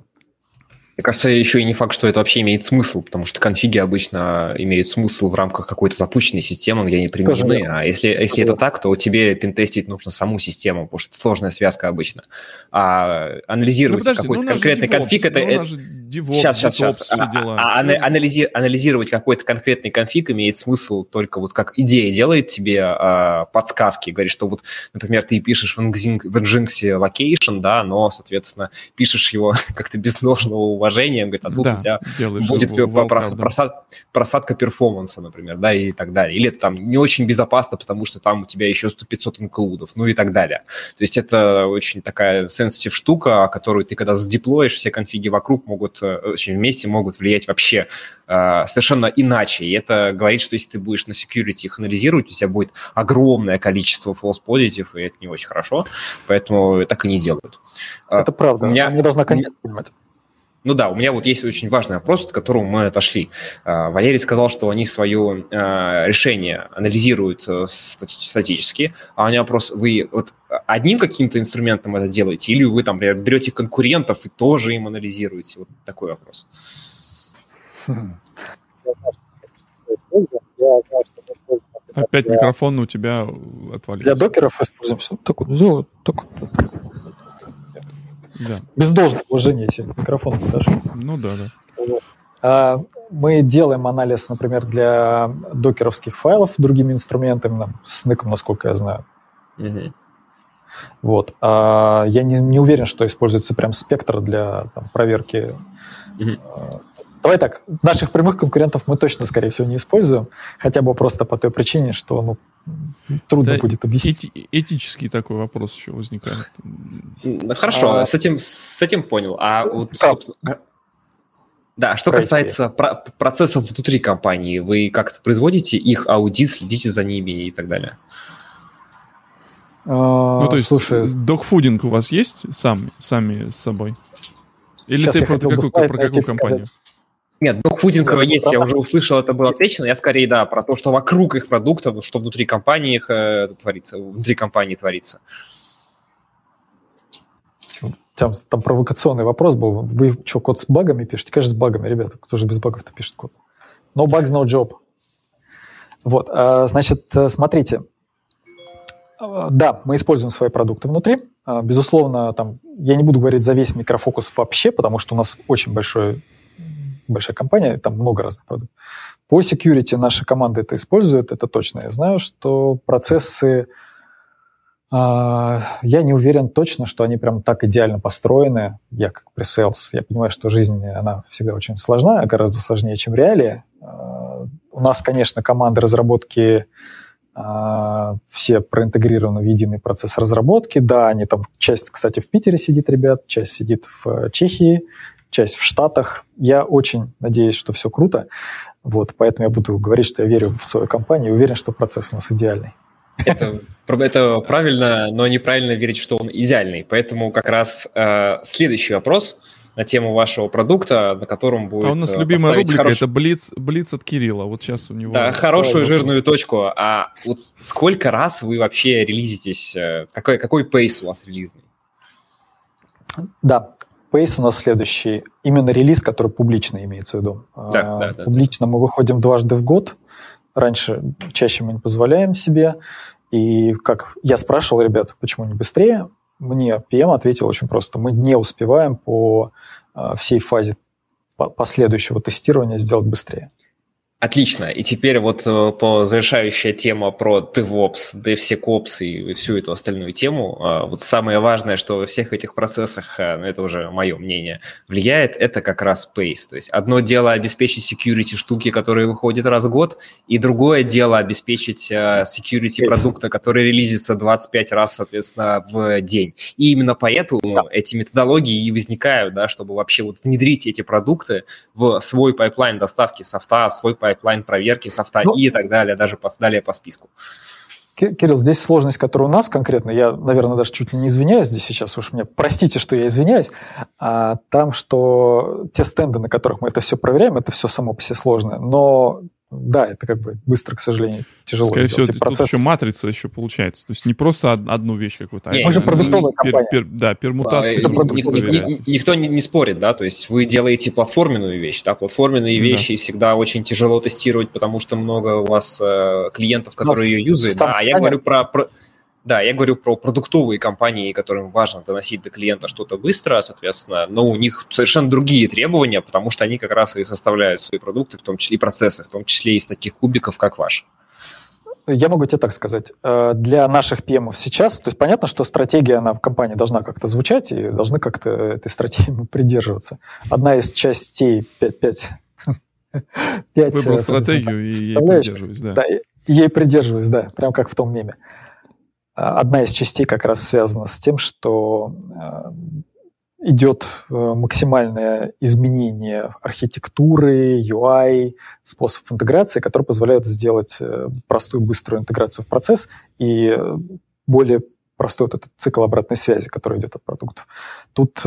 Мне кажется, еще и не факт, что это вообще имеет смысл, потому что конфиги обычно имеют смысл в рамках какой-то запущенной системы, где они применены, а если, если это так, то тебе пинтестить нужно саму систему, потому что это сложная связка обычно. А анализировать ну, подожди, какой-то ну, конкретный DevOps, конфиг, это... Ну, DevOps, сейчас, сейчас, DevOps, сейчас. Все дела. А, а, анализи, анализировать какой-то конкретный конфиг имеет смысл только вот как идея делает тебе а, подсказки. Говорит, что вот, например, ты пишешь в Nginx location, да, но, соответственно, пишешь его как-то без должного уважения. Говорит, а тут да, у тебя будет волка, просад, да. просадка перформанса, например, да, и так далее. Или это там не очень безопасно, потому что там у тебя еще сто пятьсот инклудов, ну и так далее. То есть это очень такая sensitive штука, которую ты когда задеплоишь, все конфиги вокруг могут, вместе могут влиять вообще э, совершенно иначе. И это говорит, что если ты будешь на security их анализировать, у тебя будет огромное количество false positive, и это не очень хорошо, поэтому так и не делают. Это правда, у меня... мне должна конец понимать. Ну да, у меня вот есть очень важный вопрос, от которого мы отошли. Валерий сказал, что они свое решение анализируют статически, а у меня вопрос, вы вот одним каким-то инструментом это делаете, или вы там берете конкурентов и тоже им анализируете? Вот такой вопрос. Опять микрофон у тебя отвалился. Для докеров используемся. Так вот, золото, так вот. Да. Без должного уважения, если микрофон подошел. Ну да, да. Мы делаем анализ, например, для докеровских файлов другими инструментами, с ныком, насколько я знаю. Угу. Вот. Я не, не уверен, что используется прям спектр для там, проверки. Угу. Давай так, наших прямых конкурентов мы точно, скорее всего, не используем, хотя бы просто по той причине, что ну, трудно да будет объяснить. Эти, этический такой вопрос еще возникает. Хорошо, а... с, этим, с этим понял. А вот, а... да, что касается про- процессов внутри компании, вы как-то производите их аудит, следите за ними и так далее? А... Ну, то есть, слушай... докфудинг у вас есть сами, сами с собой? Или сейчас ты про какую, про какую компанию? Показать. Нет, докфудинговое есть, я уже услышал, это было отлично. Я скорее, да, про то, что вокруг их продуктов, что внутри компании их э, творится, внутри компании творится. Там, там провокационный вопрос был. Вы что, код с багами пишете? Конечно, с багами, ребята. Кто же без багов-то пишет код? No bugs, no job. Вот, значит, смотрите. Да, мы используем свои продукты внутри. Безусловно, там, я не буду говорить за весь микрофокус вообще, потому что у нас очень большой... большая компания, там много разных продуктов. По security наша команда это использует, это точно. Я знаю, что процессы... Э, я не уверен точно, что они прям так идеально построены. Я как пресейлс, я понимаю, что жизнь, она всегда очень сложна, гораздо сложнее, чем реалии. Э, у нас, конечно, команды разработки э, все проинтегрированы в единый процесс разработки. Да, они там... Часть, кстати, в Питере сидит, ребят, часть сидит в Чехии, часть в Штатах. Я очень надеюсь, что все круто. Вот, поэтому я буду говорить, что я верю в свою компанию и уверен, что процесс у нас идеальный. Это, это правильно, но неправильно верить, что он идеальный. Поэтому как раз э, следующий вопрос на тему вашего продукта, на котором будет... А у нас любимая рубрика хорош... – это блиц, блиц от Кирилла. Вот сейчас у него... Да, хорошую жирную точку. А вот сколько раз вы вообще релизитесь? Какой, какой пейс у вас релизный? Да. Пейс у нас следующий. Именно релиз, который публично имеется в виду. Да, да, да, публично да. Мы выходим дважды в год. Раньше чаще мы не позволяем себе. И как я спрашивал ребят, почему не быстрее, мне пи эм ответил очень просто. Мы не успеваем по всей фазе последующего тестирования сделать быстрее. Отлично. И теперь вот по завершающая тема про DevOps, DevSecOps и всю эту остальную тему. Вот самое важное, что во всех этих процессах, ну это уже мое мнение, влияет, это как раз pace. То есть одно дело обеспечить security штуки, которые выходят раз в год, и другое дело обеспечить security продукта, который релизится двадцать пять раз, соответственно, в день. И именно поэтому да. эти методологии и возникают, да, чтобы вообще вот внедрить эти продукты в свой пайплайн доставки софта, свой пайплайн пайплайн проверки софта ну, и так далее, даже по, далее по списку. Кирилл, здесь сложность, которая у нас конкретно, я, наверное, даже чуть ли не извиняюсь здесь сейчас, уж мне простите, что я извиняюсь, а, там, что те стенды, на которых мы это все проверяем, это все само по себе сложно, но да, это как бы быстро, к сожалению, тяжело скорее сделать. Всего, тут еще матрица еще получается, то есть не просто одну вещь какую-то. Нет, а мы же продуктовая компания. Пер, пер, да, пермутация. А, ни, ни, ни, никто не, не спорит, да, то есть вы делаете платформенную вещь, да, платформенные да. вещи всегда очень тяжело тестировать, потому что много у вас э, клиентов, которые у ее юзают, да, а я говорю про... про... Да, я говорю про продуктовые компании, которым важно доносить до клиента что-то быстро, соответственно, но у них совершенно другие требования, потому что они как раз и составляют свои продукты, в том числе и процессы, в том числе из таких кубиков, как ваш. Я могу тебе так сказать. Для наших пи эмов сейчас, то есть понятно, что стратегия она в компании должна как-то звучать и должны как-то этой стратегии придерживаться. Одна из частей пять... Выбрал стратегию и ей придерживаюсь, да. да. Ей придерживаюсь, да, прям как в том меме. Одна из частей как раз связана с тем, что идет максимальное изменение архитектуры, ю ай, способов интеграции, которые позволяют сделать простую, быструю интеграцию в процесс и более простой вот этот цикл обратной связи, который идет от продуктов. Тут,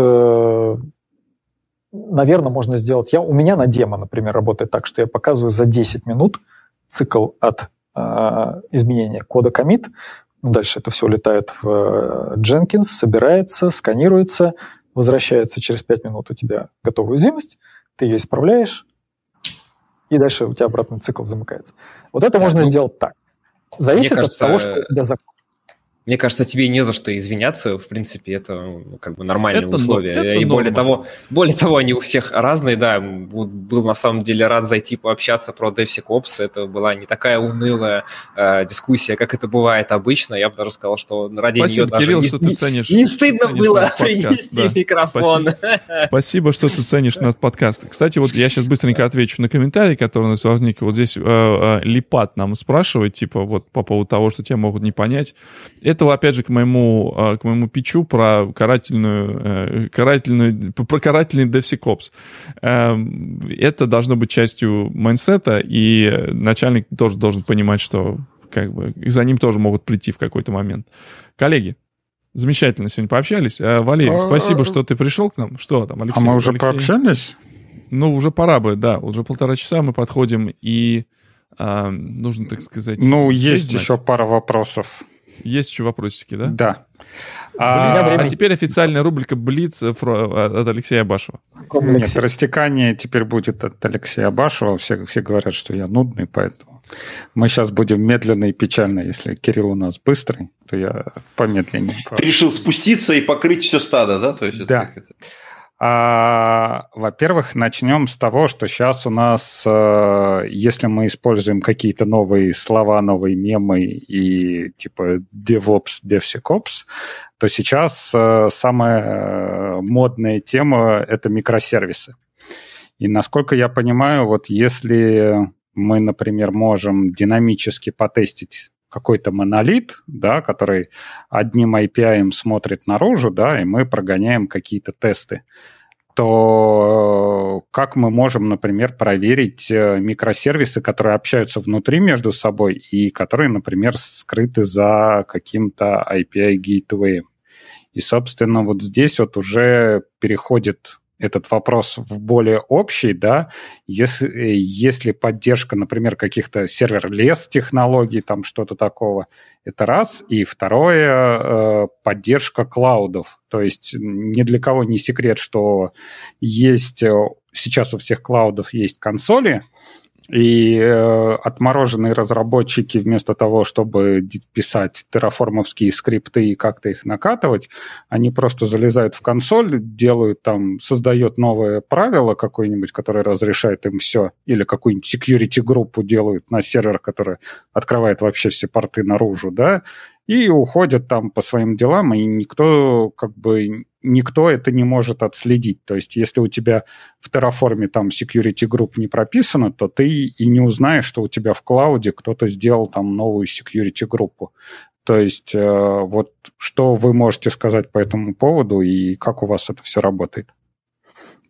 наверное, можно сделать... Я, у меня на демо, например, работает так, что я показываю за десять минут цикл от э, изменения кода commit. Дальше это все улетает в Jenkins, собирается, сканируется, возвращается через пять минут у тебя готовая уязвимость, ты ее исправляешь, и дальше у тебя обратный цикл замыкается. Вот это да, можно ну, сделать так. Зависит кажется, от того, что у тебя за... Мне кажется, тебе не за что извиняться. В принципе, это как бы нормальные это, условия. Это и более того, более того, они у всех разные. Да, был на самом деле рад зайти пообщаться про DevSecOps. Это была не такая унылая э, дискуссия, как это бывает обычно. Я бы даже сказал, что ради спасибо, нее Кирилл, даже не, ценишь, не стыдно было принести да. микрофон. Спасибо. Спасибо, что ты ценишь наш подкаст. Кстати, вот я сейчас быстренько отвечу на комментарии, которые у нас возникли. Вот здесь э, э, Липат нам спрашивает, типа вот по поводу того, что тебя могут не понять. Это опять же, к моему, к моему питчу про карательную, карательную, про карательный DevSecOps. Это должно быть частью майндсета, и начальник тоже должен понимать, что как бы, за ним тоже могут прийти в какой-то момент. Коллеги, замечательно сегодня пообщались. Валерий, спасибо, что ты пришел к нам. Что там, Алексей? А мы уже Алексей? пообщались? Ну, уже пора бы, да. Уже полтора часа мы подходим, и э, нужно, так сказать... Ну, есть еще пара вопросов. Есть еще вопросики, да? Да. А, а теперь официальная рубрика «Блиц» от Алексея Абашева. Нет, растекание теперь будет от Алексея Абашева. Все, все говорят, что я нудный, поэтому мы сейчас будем медленно и печально. Если Кирилл у нас быстрый, то я помедленнее. Ты решил спуститься и покрыть все стадо, да? То есть, да. Это... А, во-первых, начнем с того, что сейчас у нас, если мы используем какие-то новые слова, новые мемы и типа DevOps, DevSecOps, то сейчас самая модная тема – это микросервисы. И насколько я понимаю, вот если мы, например, можем динамически потестить какой-то монолит, да, который одним эй пи ай смотрит наружу, да, и мы прогоняем какие-то тесты, то как мы можем, например, проверить микросервисы, которые общаются внутри между собой и которые, например, скрыты за каким-то эй пи ай-гейтвеем? И, собственно, вот здесь вот уже переходит... этот вопрос в более общий, да, если, если поддержка, например, каких-то сервер-лес технологий, там что-то такого, это раз. И второе, поддержка клаудов. То есть ни для кого не секрет, что есть сейчас у всех клаудов есть консоли, и э, отмороженные разработчики вместо того, чтобы писать терраформовские скрипты и как-то их накатывать, они просто залезают в консоль, делают там, создают новое правило какое-нибудь, которое разрешает им все, или какую-нибудь security-группу делают на сервер, который открывает вообще все порты наружу, да, и уходят там по своим делам, и никто как бы... никто это не может отследить. То есть если у тебя в Terraform там security group не прописано, то ты и не узнаешь, что у тебя в клауде кто-то сделал там новую security группу. То есть э, вот что вы можете сказать по этому поводу и как у вас это все работает?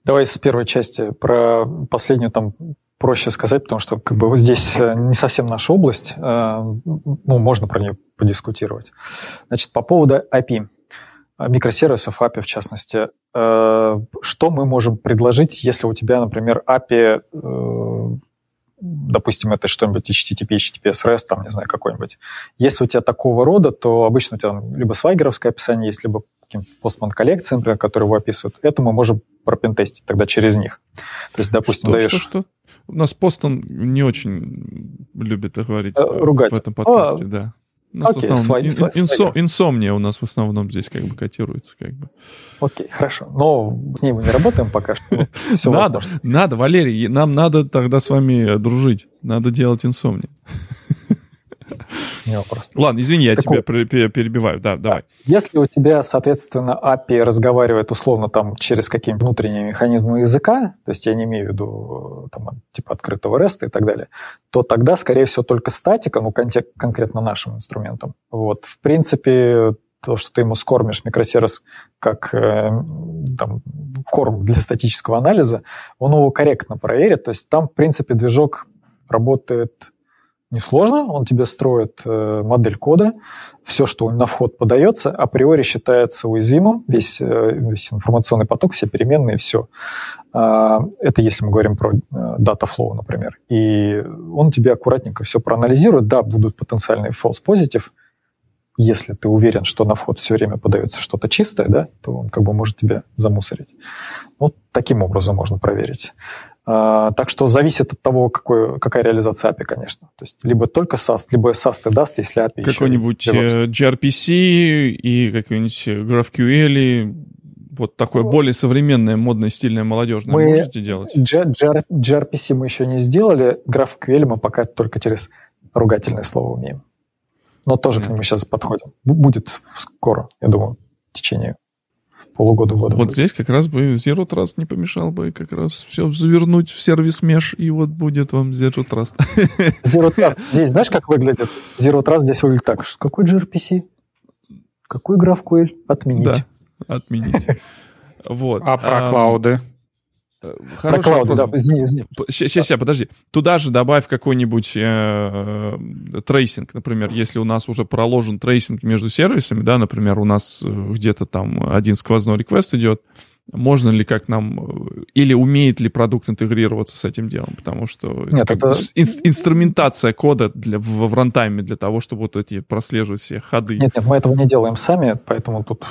Давай с первой части. Про последнюю там проще сказать, потому что как бы вот здесь не совсем наша область. Э, ну, можно про нее подискутировать. Значит, по поводу эй пи ай. Микросервисов, эй пи ай в частности. Что мы можем предложить, если у тебя, например, эй пи ай, допустим, это что-нибудь эйч ти ти пи, эйч ти ти пи эс, REST, там, не знаю, какой-нибудь. Если у тебя такого рода, то обычно у тебя там либо свайгеровское описание есть, либо Postman коллекции, например, которые его описывают. Это мы можем пропентестить тогда через них. То есть, допустим, что, даешь... Что, что? У нас Postman не очень любит говорить ругать в этом подкасте, а, да. У нас Окей, в основном, с, ин, с, инсо, инсомния у нас в основном здесь как бы котируется. Как бы. Окей, хорошо. Но с ней мы не работаем пока что. Надо, надо, Валерий, нам надо тогда с вами дружить. Надо делать инсомнию. Ладно, извини, я тебя перебиваю. Да, давай. Если у тебя, соответственно, эй пи ай разговаривает условно там через какие-нибудь внутренние механизмы языка, то есть я не имею в виду там, типа открытого рест и так далее, то тогда, скорее всего, только статика, ну, конкретно нашим инструментом. Вот. В принципе, то, что ты ему скормишь микросервис как э, там, корм для статического анализа, он его корректно проверит. То есть там, в принципе, движок работает... Несложно, он тебе строит э, модель кода, все, что на вход подается, априори считается уязвимым, весь, э, весь информационный поток, все переменные, все. Э, это если мы говорим про э, data flow, например. И он тебе аккуратненько все проанализирует. Да, будут потенциальные false positive, если ты уверен, что на вход все время подается что-то чистое, да, то он как бы может тебя замусорить. Вот таким образом можно проверить. А, так что зависит от того, какой, какая реализация эй пи ай, конечно. То есть либо только саст, либо саст и даст, если эй пи ай какой-нибудь еще... gRPC и какой-нибудь GraphQL, вот такое ну, более современное, модное, стильное, молодежное мы... можете делать? gRPC мы еще не сделали, GraphQL мы пока только через ругательное слово умеем. Но тоже к нему сейчас подходим. Будет скоро, я думаю, в течение полугода-года. Вот будет. Здесь как раз бы Zero Trust не помешал бы как раз все завернуть в сервис Mesh, и вот будет вам Zero Trust. Zero Trust здесь, знаешь, как выглядит? Zero Trust здесь выглядит так. Какой gRPC? Какой GraphQL? Отменить. Да, отменить. Вот. А про а, клауды? Про клауды, да, извини, извини. Сейчас, сейчас, подожди. Туда же добавь какой-нибудь э, трейсинг, например, если у нас уже проложен трейсинг между сервисами, да, например, у нас где-то там один сквозной реквест идет, можно ли как нам, или умеет ли продукт интегрироваться с этим делом, потому что Нет, это... ин- инструментация кода для, в, в рантайме для того, чтобы вот эти прослеживать все ходы. Нет, нет, мы этого не делаем сами, поэтому тут...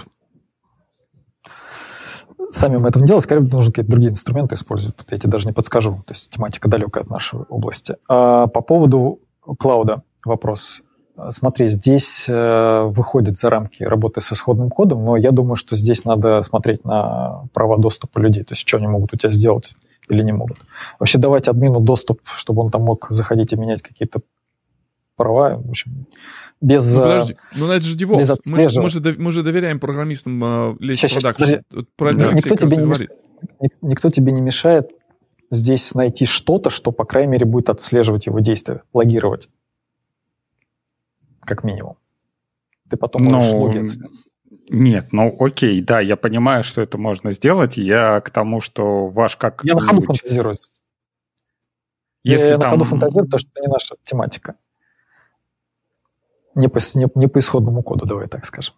Сами мы этого не делаем, скорее нужно какие-то другие инструменты использовать. Тут я тебе даже не подскажу. То есть тематика далекая от нашей области. А по поводу клауда вопрос. Смотри, здесь выходит за рамки работы с исходным кодом, но я думаю, что здесь надо смотреть на права доступа людей. То есть что они могут у тебя сделать или не могут. Вообще давать админу доступ, чтобы он там мог заходить и менять какие-то права, в общем, без... Ну, подожди, ну, это же девопс. Мы, мы, мы же доверяем программистам э, лечь в продакшн. Про это Алексей как раз и говорит. Никто тебе не мешает здесь найти что-то, что, по крайней мере, будет отслеживать его действия, логировать. Как минимум. Ты потом ну, можешь логиться. Нет, ну окей, да, я понимаю, что это можно сделать. Я к тому, что ваш как... Я на ходу фантазирую. Если я там... на ходу фантазирую, потому что это не наша тематика. Не по, не, не по исходному коду, давай так скажем.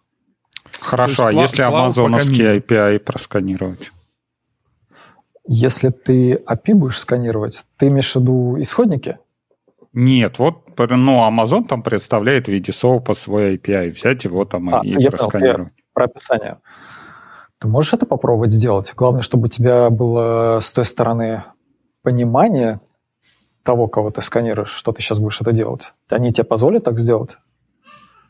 Хорошо, а если амазоновский эй пи ай просканировать? Если ты эй пи ай будешь сканировать, ты имеешь в виду исходники? Нет, вот ну, Amazon там представляет в виде соапа свой эй пи ай, взять его там а, и просканировать. Про описание. Ты можешь это попробовать сделать. Главное, чтобы у тебя было с той стороны понимание того, кого ты сканируешь, что ты сейчас будешь это делать. Они тебе позволят так сделать?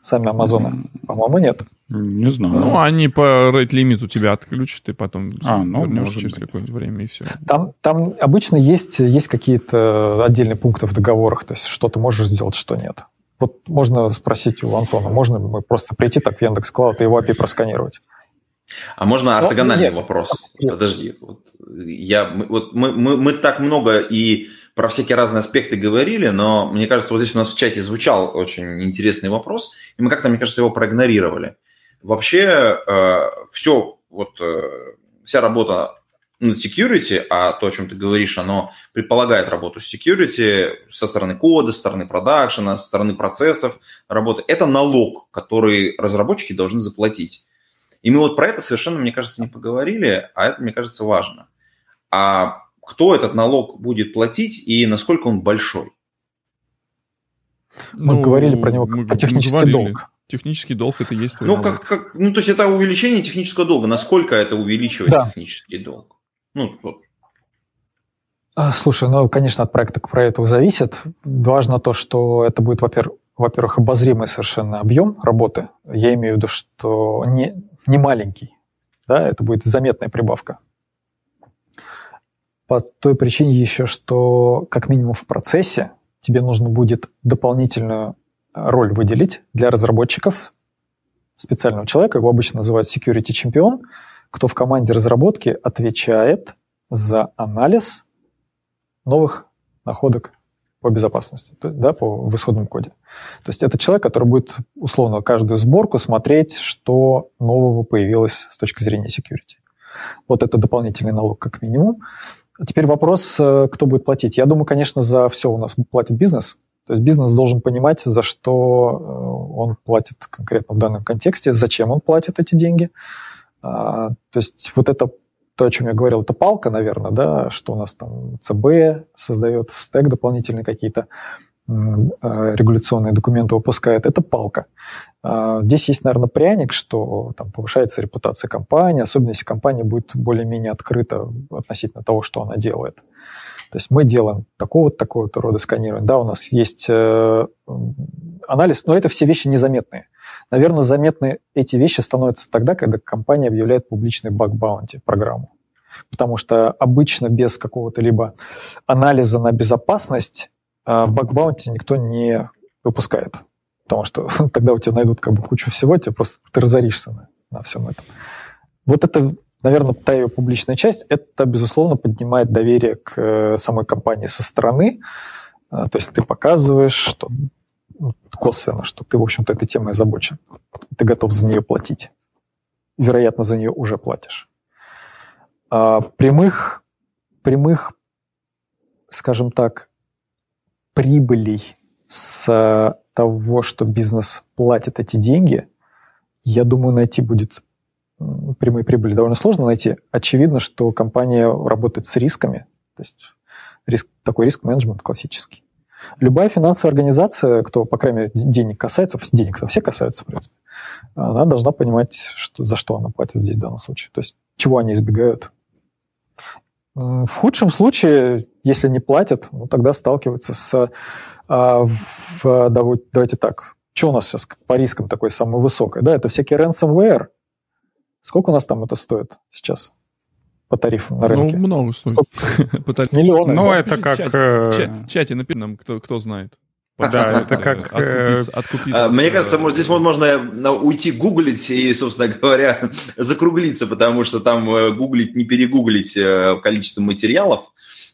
Сами Амазоны? По-моему, нет. Не знаю. Ну, они по рейт-лимиту тебя отключат, и потом а, ну, вернешься через быть. Какое-то время, и все. Там, там обычно есть, есть какие-то отдельные пункты в договорах, то есть что ты можешь сделать, что нет. Вот можно спросить у Антона, можно мы просто прийти так в Яндекс.Клауд и его эй пи ай просканировать? А можно ортогональный нет, вопрос? Нет. Подожди. Вот я, вот мы, мы, мы так много и... про всякие разные аспекты говорили, но, мне кажется, вот здесь у нас в чате звучал очень интересный вопрос, и мы как-то, мне кажется, его проигнорировали. Вообще, э, все, вот, э, вся работа над security, а то, о чем ты говоришь, оно предполагает работу с security со стороны кода, со стороны продакшена, со стороны процессов работы. Это налог, который разработчики должны заплатить. И мы вот про это совершенно, мне кажется, не поговорили, а это, мне кажется, важно. А кто этот налог будет платить и насколько он большой? Мы ну, говорили про него как про технический говорили. долг. Технический долг – это есть твой ну, как, как, ну, то есть это увеличение технического долга. Насколько это увеличивает да. технический долг? Ну, вот. Слушай, ну, конечно, от проекта к проекту зависит. Важно то, что это будет, во-первых, во-первых, обозримый совершенно объем работы. Я имею в виду, что не, не маленький. Да, это будет заметная прибавка. По той причине еще, что как минимум в процессе тебе нужно будет дополнительную роль выделить для разработчиков специального человека, его обычно называют security чемпион, кто в команде разработки отвечает за анализ новых находок по безопасности, да, по в исходном коде. То есть это человек, который будет условно каждую сборку смотреть, что нового появилось с точки зрения security. Вот это дополнительный налог как минимум. Теперь вопрос, кто будет платить. Я думаю, конечно, за все у нас платит бизнес. То есть бизнес должен понимать, за что он платит конкретно в данном контексте, зачем он платит эти деньги. То есть вот это то, о чем я говорил, это палка, наверное, да, что у нас там ЦБ создает, ФСТЭК дополнительные какие-то регуляционные документы выпускает. Это палка. Здесь есть, наверное, пряник, что там повышается репутация компании, особенно если компания будет более-менее открыта относительно того, что она делает. То есть мы делаем такого-то, такого-то рода сканирование. Да, у нас есть анализ, но это все вещи незаметные. Наверное, заметны эти вещи становятся тогда, когда компания объявляет публичный баг-баунти программу. Потому что обычно без какого-то либо анализа на безопасность баг-баунти никто не выпускает. Потому что тогда у тебя найдут как бы кучу всего, тебе просто ты разоришься на, на всем этом. Вот это, наверное, та ее публичная часть, это, безусловно, поднимает доверие к самой компании со стороны. То есть ты показываешь, что косвенно, что ты, в общем-то, этой темой озабочен. Ты готов за нее платить. Вероятно, за нее уже платишь. А прямых, прямых, скажем так, прибылей с того, что бизнес платит эти деньги, я думаю, найти будет прямые прибыли довольно сложно найти. Очевидно, что компания работает с рисками. То есть риск, такой риск-менеджмент классический. Любая финансовая организация, кто, по крайней мере, денег касается, денег-то все касаются, в принципе, она должна понимать, что, за что она платит здесь в данном случае. То есть чего они избегают. В худшем случае, если не платят, ну, тогда сталкиваются с... А, в, давайте так, что у нас сейчас по рискам такое самое высокое? Да, это всякие ransomware. Сколько у нас там это стоит сейчас? По тарифам на рынке. Ну, много стоит. Миллионы. Ну, да? Это как... В чате, чате напишите нам, кто, кто знает. Да, это как... Откупиться, откупиться. Мне кажется, может, здесь можно уйти гуглить и, собственно говоря, закруглиться, потому что там гуглить, не перегуглить количество материалов,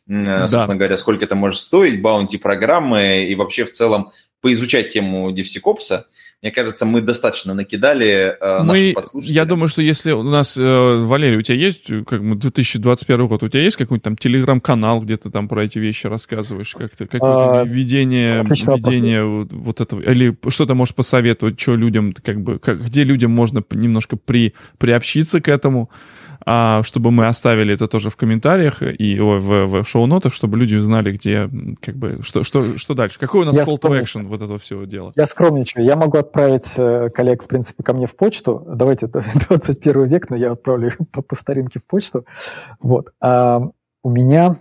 да. Собственно говоря, сколько это может стоить, баунти-программы и вообще в целом поизучать тему DevSecOps'а. Мне кажется, мы достаточно накидали э, наших подслушателей. Я думаю, что если у нас... Э, Валерий, у тебя есть, как бы, две тысячи двадцать первый год, у тебя есть какой-нибудь там телеграм-канал, где ты там про эти вещи рассказываешь? Как-то как а, введение, введение вот, вот этого... Или что-то можешь посоветовать, что людям, как бы, как, где людям можно немножко при, приобщиться к этому, а, чтобы мы оставили это тоже в комментариях и о, в, в шоу-нотах, чтобы люди узнали, где, как бы, что, что, что дальше. Какой у нас я call to action вот этого всего дела? Я скромничаю. Я могу отправить коллег, в принципе, ко мне в почту. Давайте, двадцать первый век, но я отправлю их по, по старинке в почту. Вот. А у меня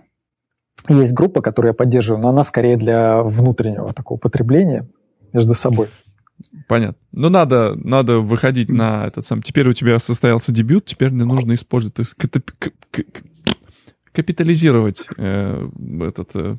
есть группа, которую я поддерживаю, но она скорее для внутреннего такого потребления между собой. Понятно. Ну, надо, надо выходить на этот сам. Теперь у тебя состоялся дебют, теперь не нужно использовать, то есть, капитализировать э, этот... Э,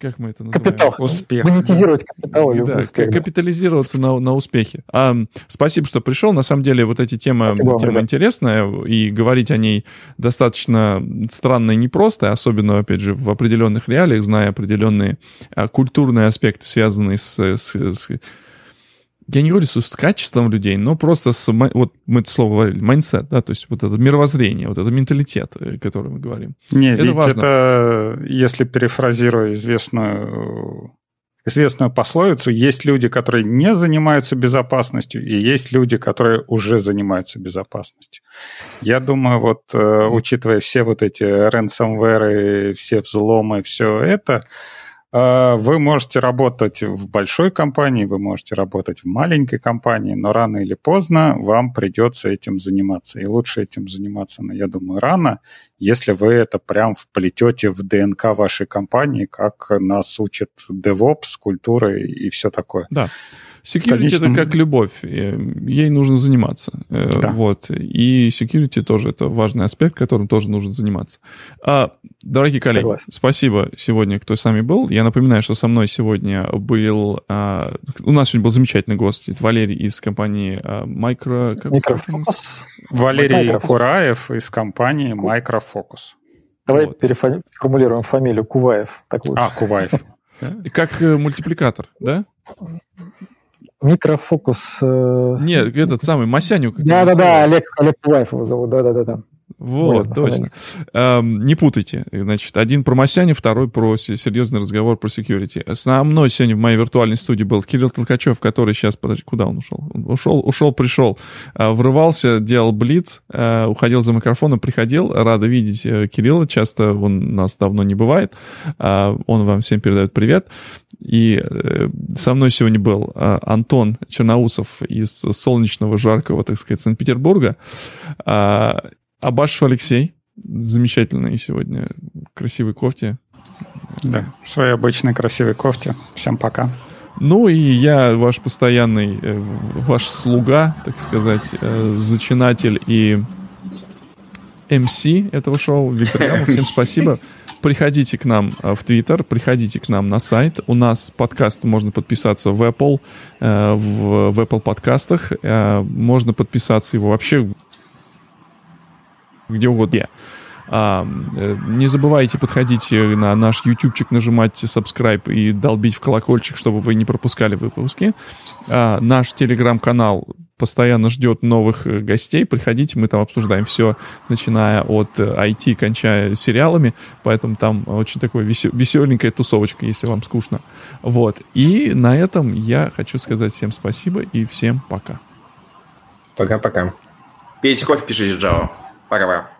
Как мы это называем? Капитал. Успех. Монетизировать капитал. Да, успех, капитализироваться да. на, на успехе. А, спасибо, что пришел. На самом деле, вот эта тема, тема вам, интересная, да. И говорить о ней достаточно странно и непросто, особенно, опять же, в определенных реалиях, зная определенные а, культурные аспекты, связанные с... с, с я не говорю, с качеством людей, но просто с... Вот мы это слово говорили, майндсет, да, то есть вот это мировоззрение, вот это менталитет, о котором мы говорим. Не, это ведь важно. Это, если перефразируя известную, известную пословицу, есть люди, которые не занимаются безопасностью, и есть люди, которые уже занимаются безопасностью. Я думаю, вот учитывая все вот эти ransomware, все взломы, все это... Вы можете работать в большой компании, вы можете работать в маленькой компании, но рано или поздно вам придется этим заниматься. И лучше этим заниматься, я думаю, рано, если вы это прям вплетете в ДНК вашей компании, как нас учат DevOps, культура и все такое. Да. Security конечном... — это как любовь, ей нужно заниматься. Да. Вот. И security тоже — это важный аспект, которым тоже нужно заниматься. А, дорогие коллеги, согласен. Спасибо сегодня, кто с нами был. Я напоминаю, что со мной сегодня был... А, у нас сегодня был замечательный гость, Валерий из компании а, Micro... Micro Focus. Валерий Micro Focus. Кураев из компании Micro Focus. Давай вот. Переформулируем фамилию Куваев. Так лучше. А, Куваев. Как мультипликатор, да? Микрофокус. Нет, этот самый Масянюк. Да-да-да, Олег, Олег Куваев его зовут, да-да-да. Вот, Ой, точно. Эм, не путайте. Значит, один про Масяня, второй про серьезный разговор про security. Со мной сегодня в моей виртуальной студии был Кирилл Толкачев, который сейчас... Подожди, куда он ушел? Он ушел, ушел, пришел. Э, врывался, делал блиц, э, уходил за микрофоном, приходил. Рада видеть э, Кирилла. Часто он нас давно не бывает. Э, он вам всем передает привет. И э, со мной сегодня был э, Антон Черноусов из солнечного, жаркого, так сказать, Санкт-Петербурга. Э, Абашев Алексей, замечательный сегодня, красивой кофте. Да, в своей обычной красивой кофте. Всем пока. Ну и я ваш постоянный, ваш слуга, так сказать, зачинатель и эм си этого шоу Виктор Ямов. Всем спасибо. Приходите к нам в Twitter, приходите к нам на сайт. У нас подкаст можно подписаться в Apple, в, в Apple подкастах. Можно подписаться его вообще... где угодно. А, не забывайте подходить на наш ютубчик, нажимать subscribe и долбить в колокольчик, чтобы вы не пропускали выпуски. А, наш телеграм-канал постоянно ждет новых гостей. Приходите, мы там обсуждаем все, начиная от ай ти, кончая сериалами. Поэтому там очень такая веселенькая тусовочка, если вам скучно. Вот. И на этом я хочу сказать всем спасибо и всем пока. Пока-пока. Пейте кофе, пишите Java. Пока-пока.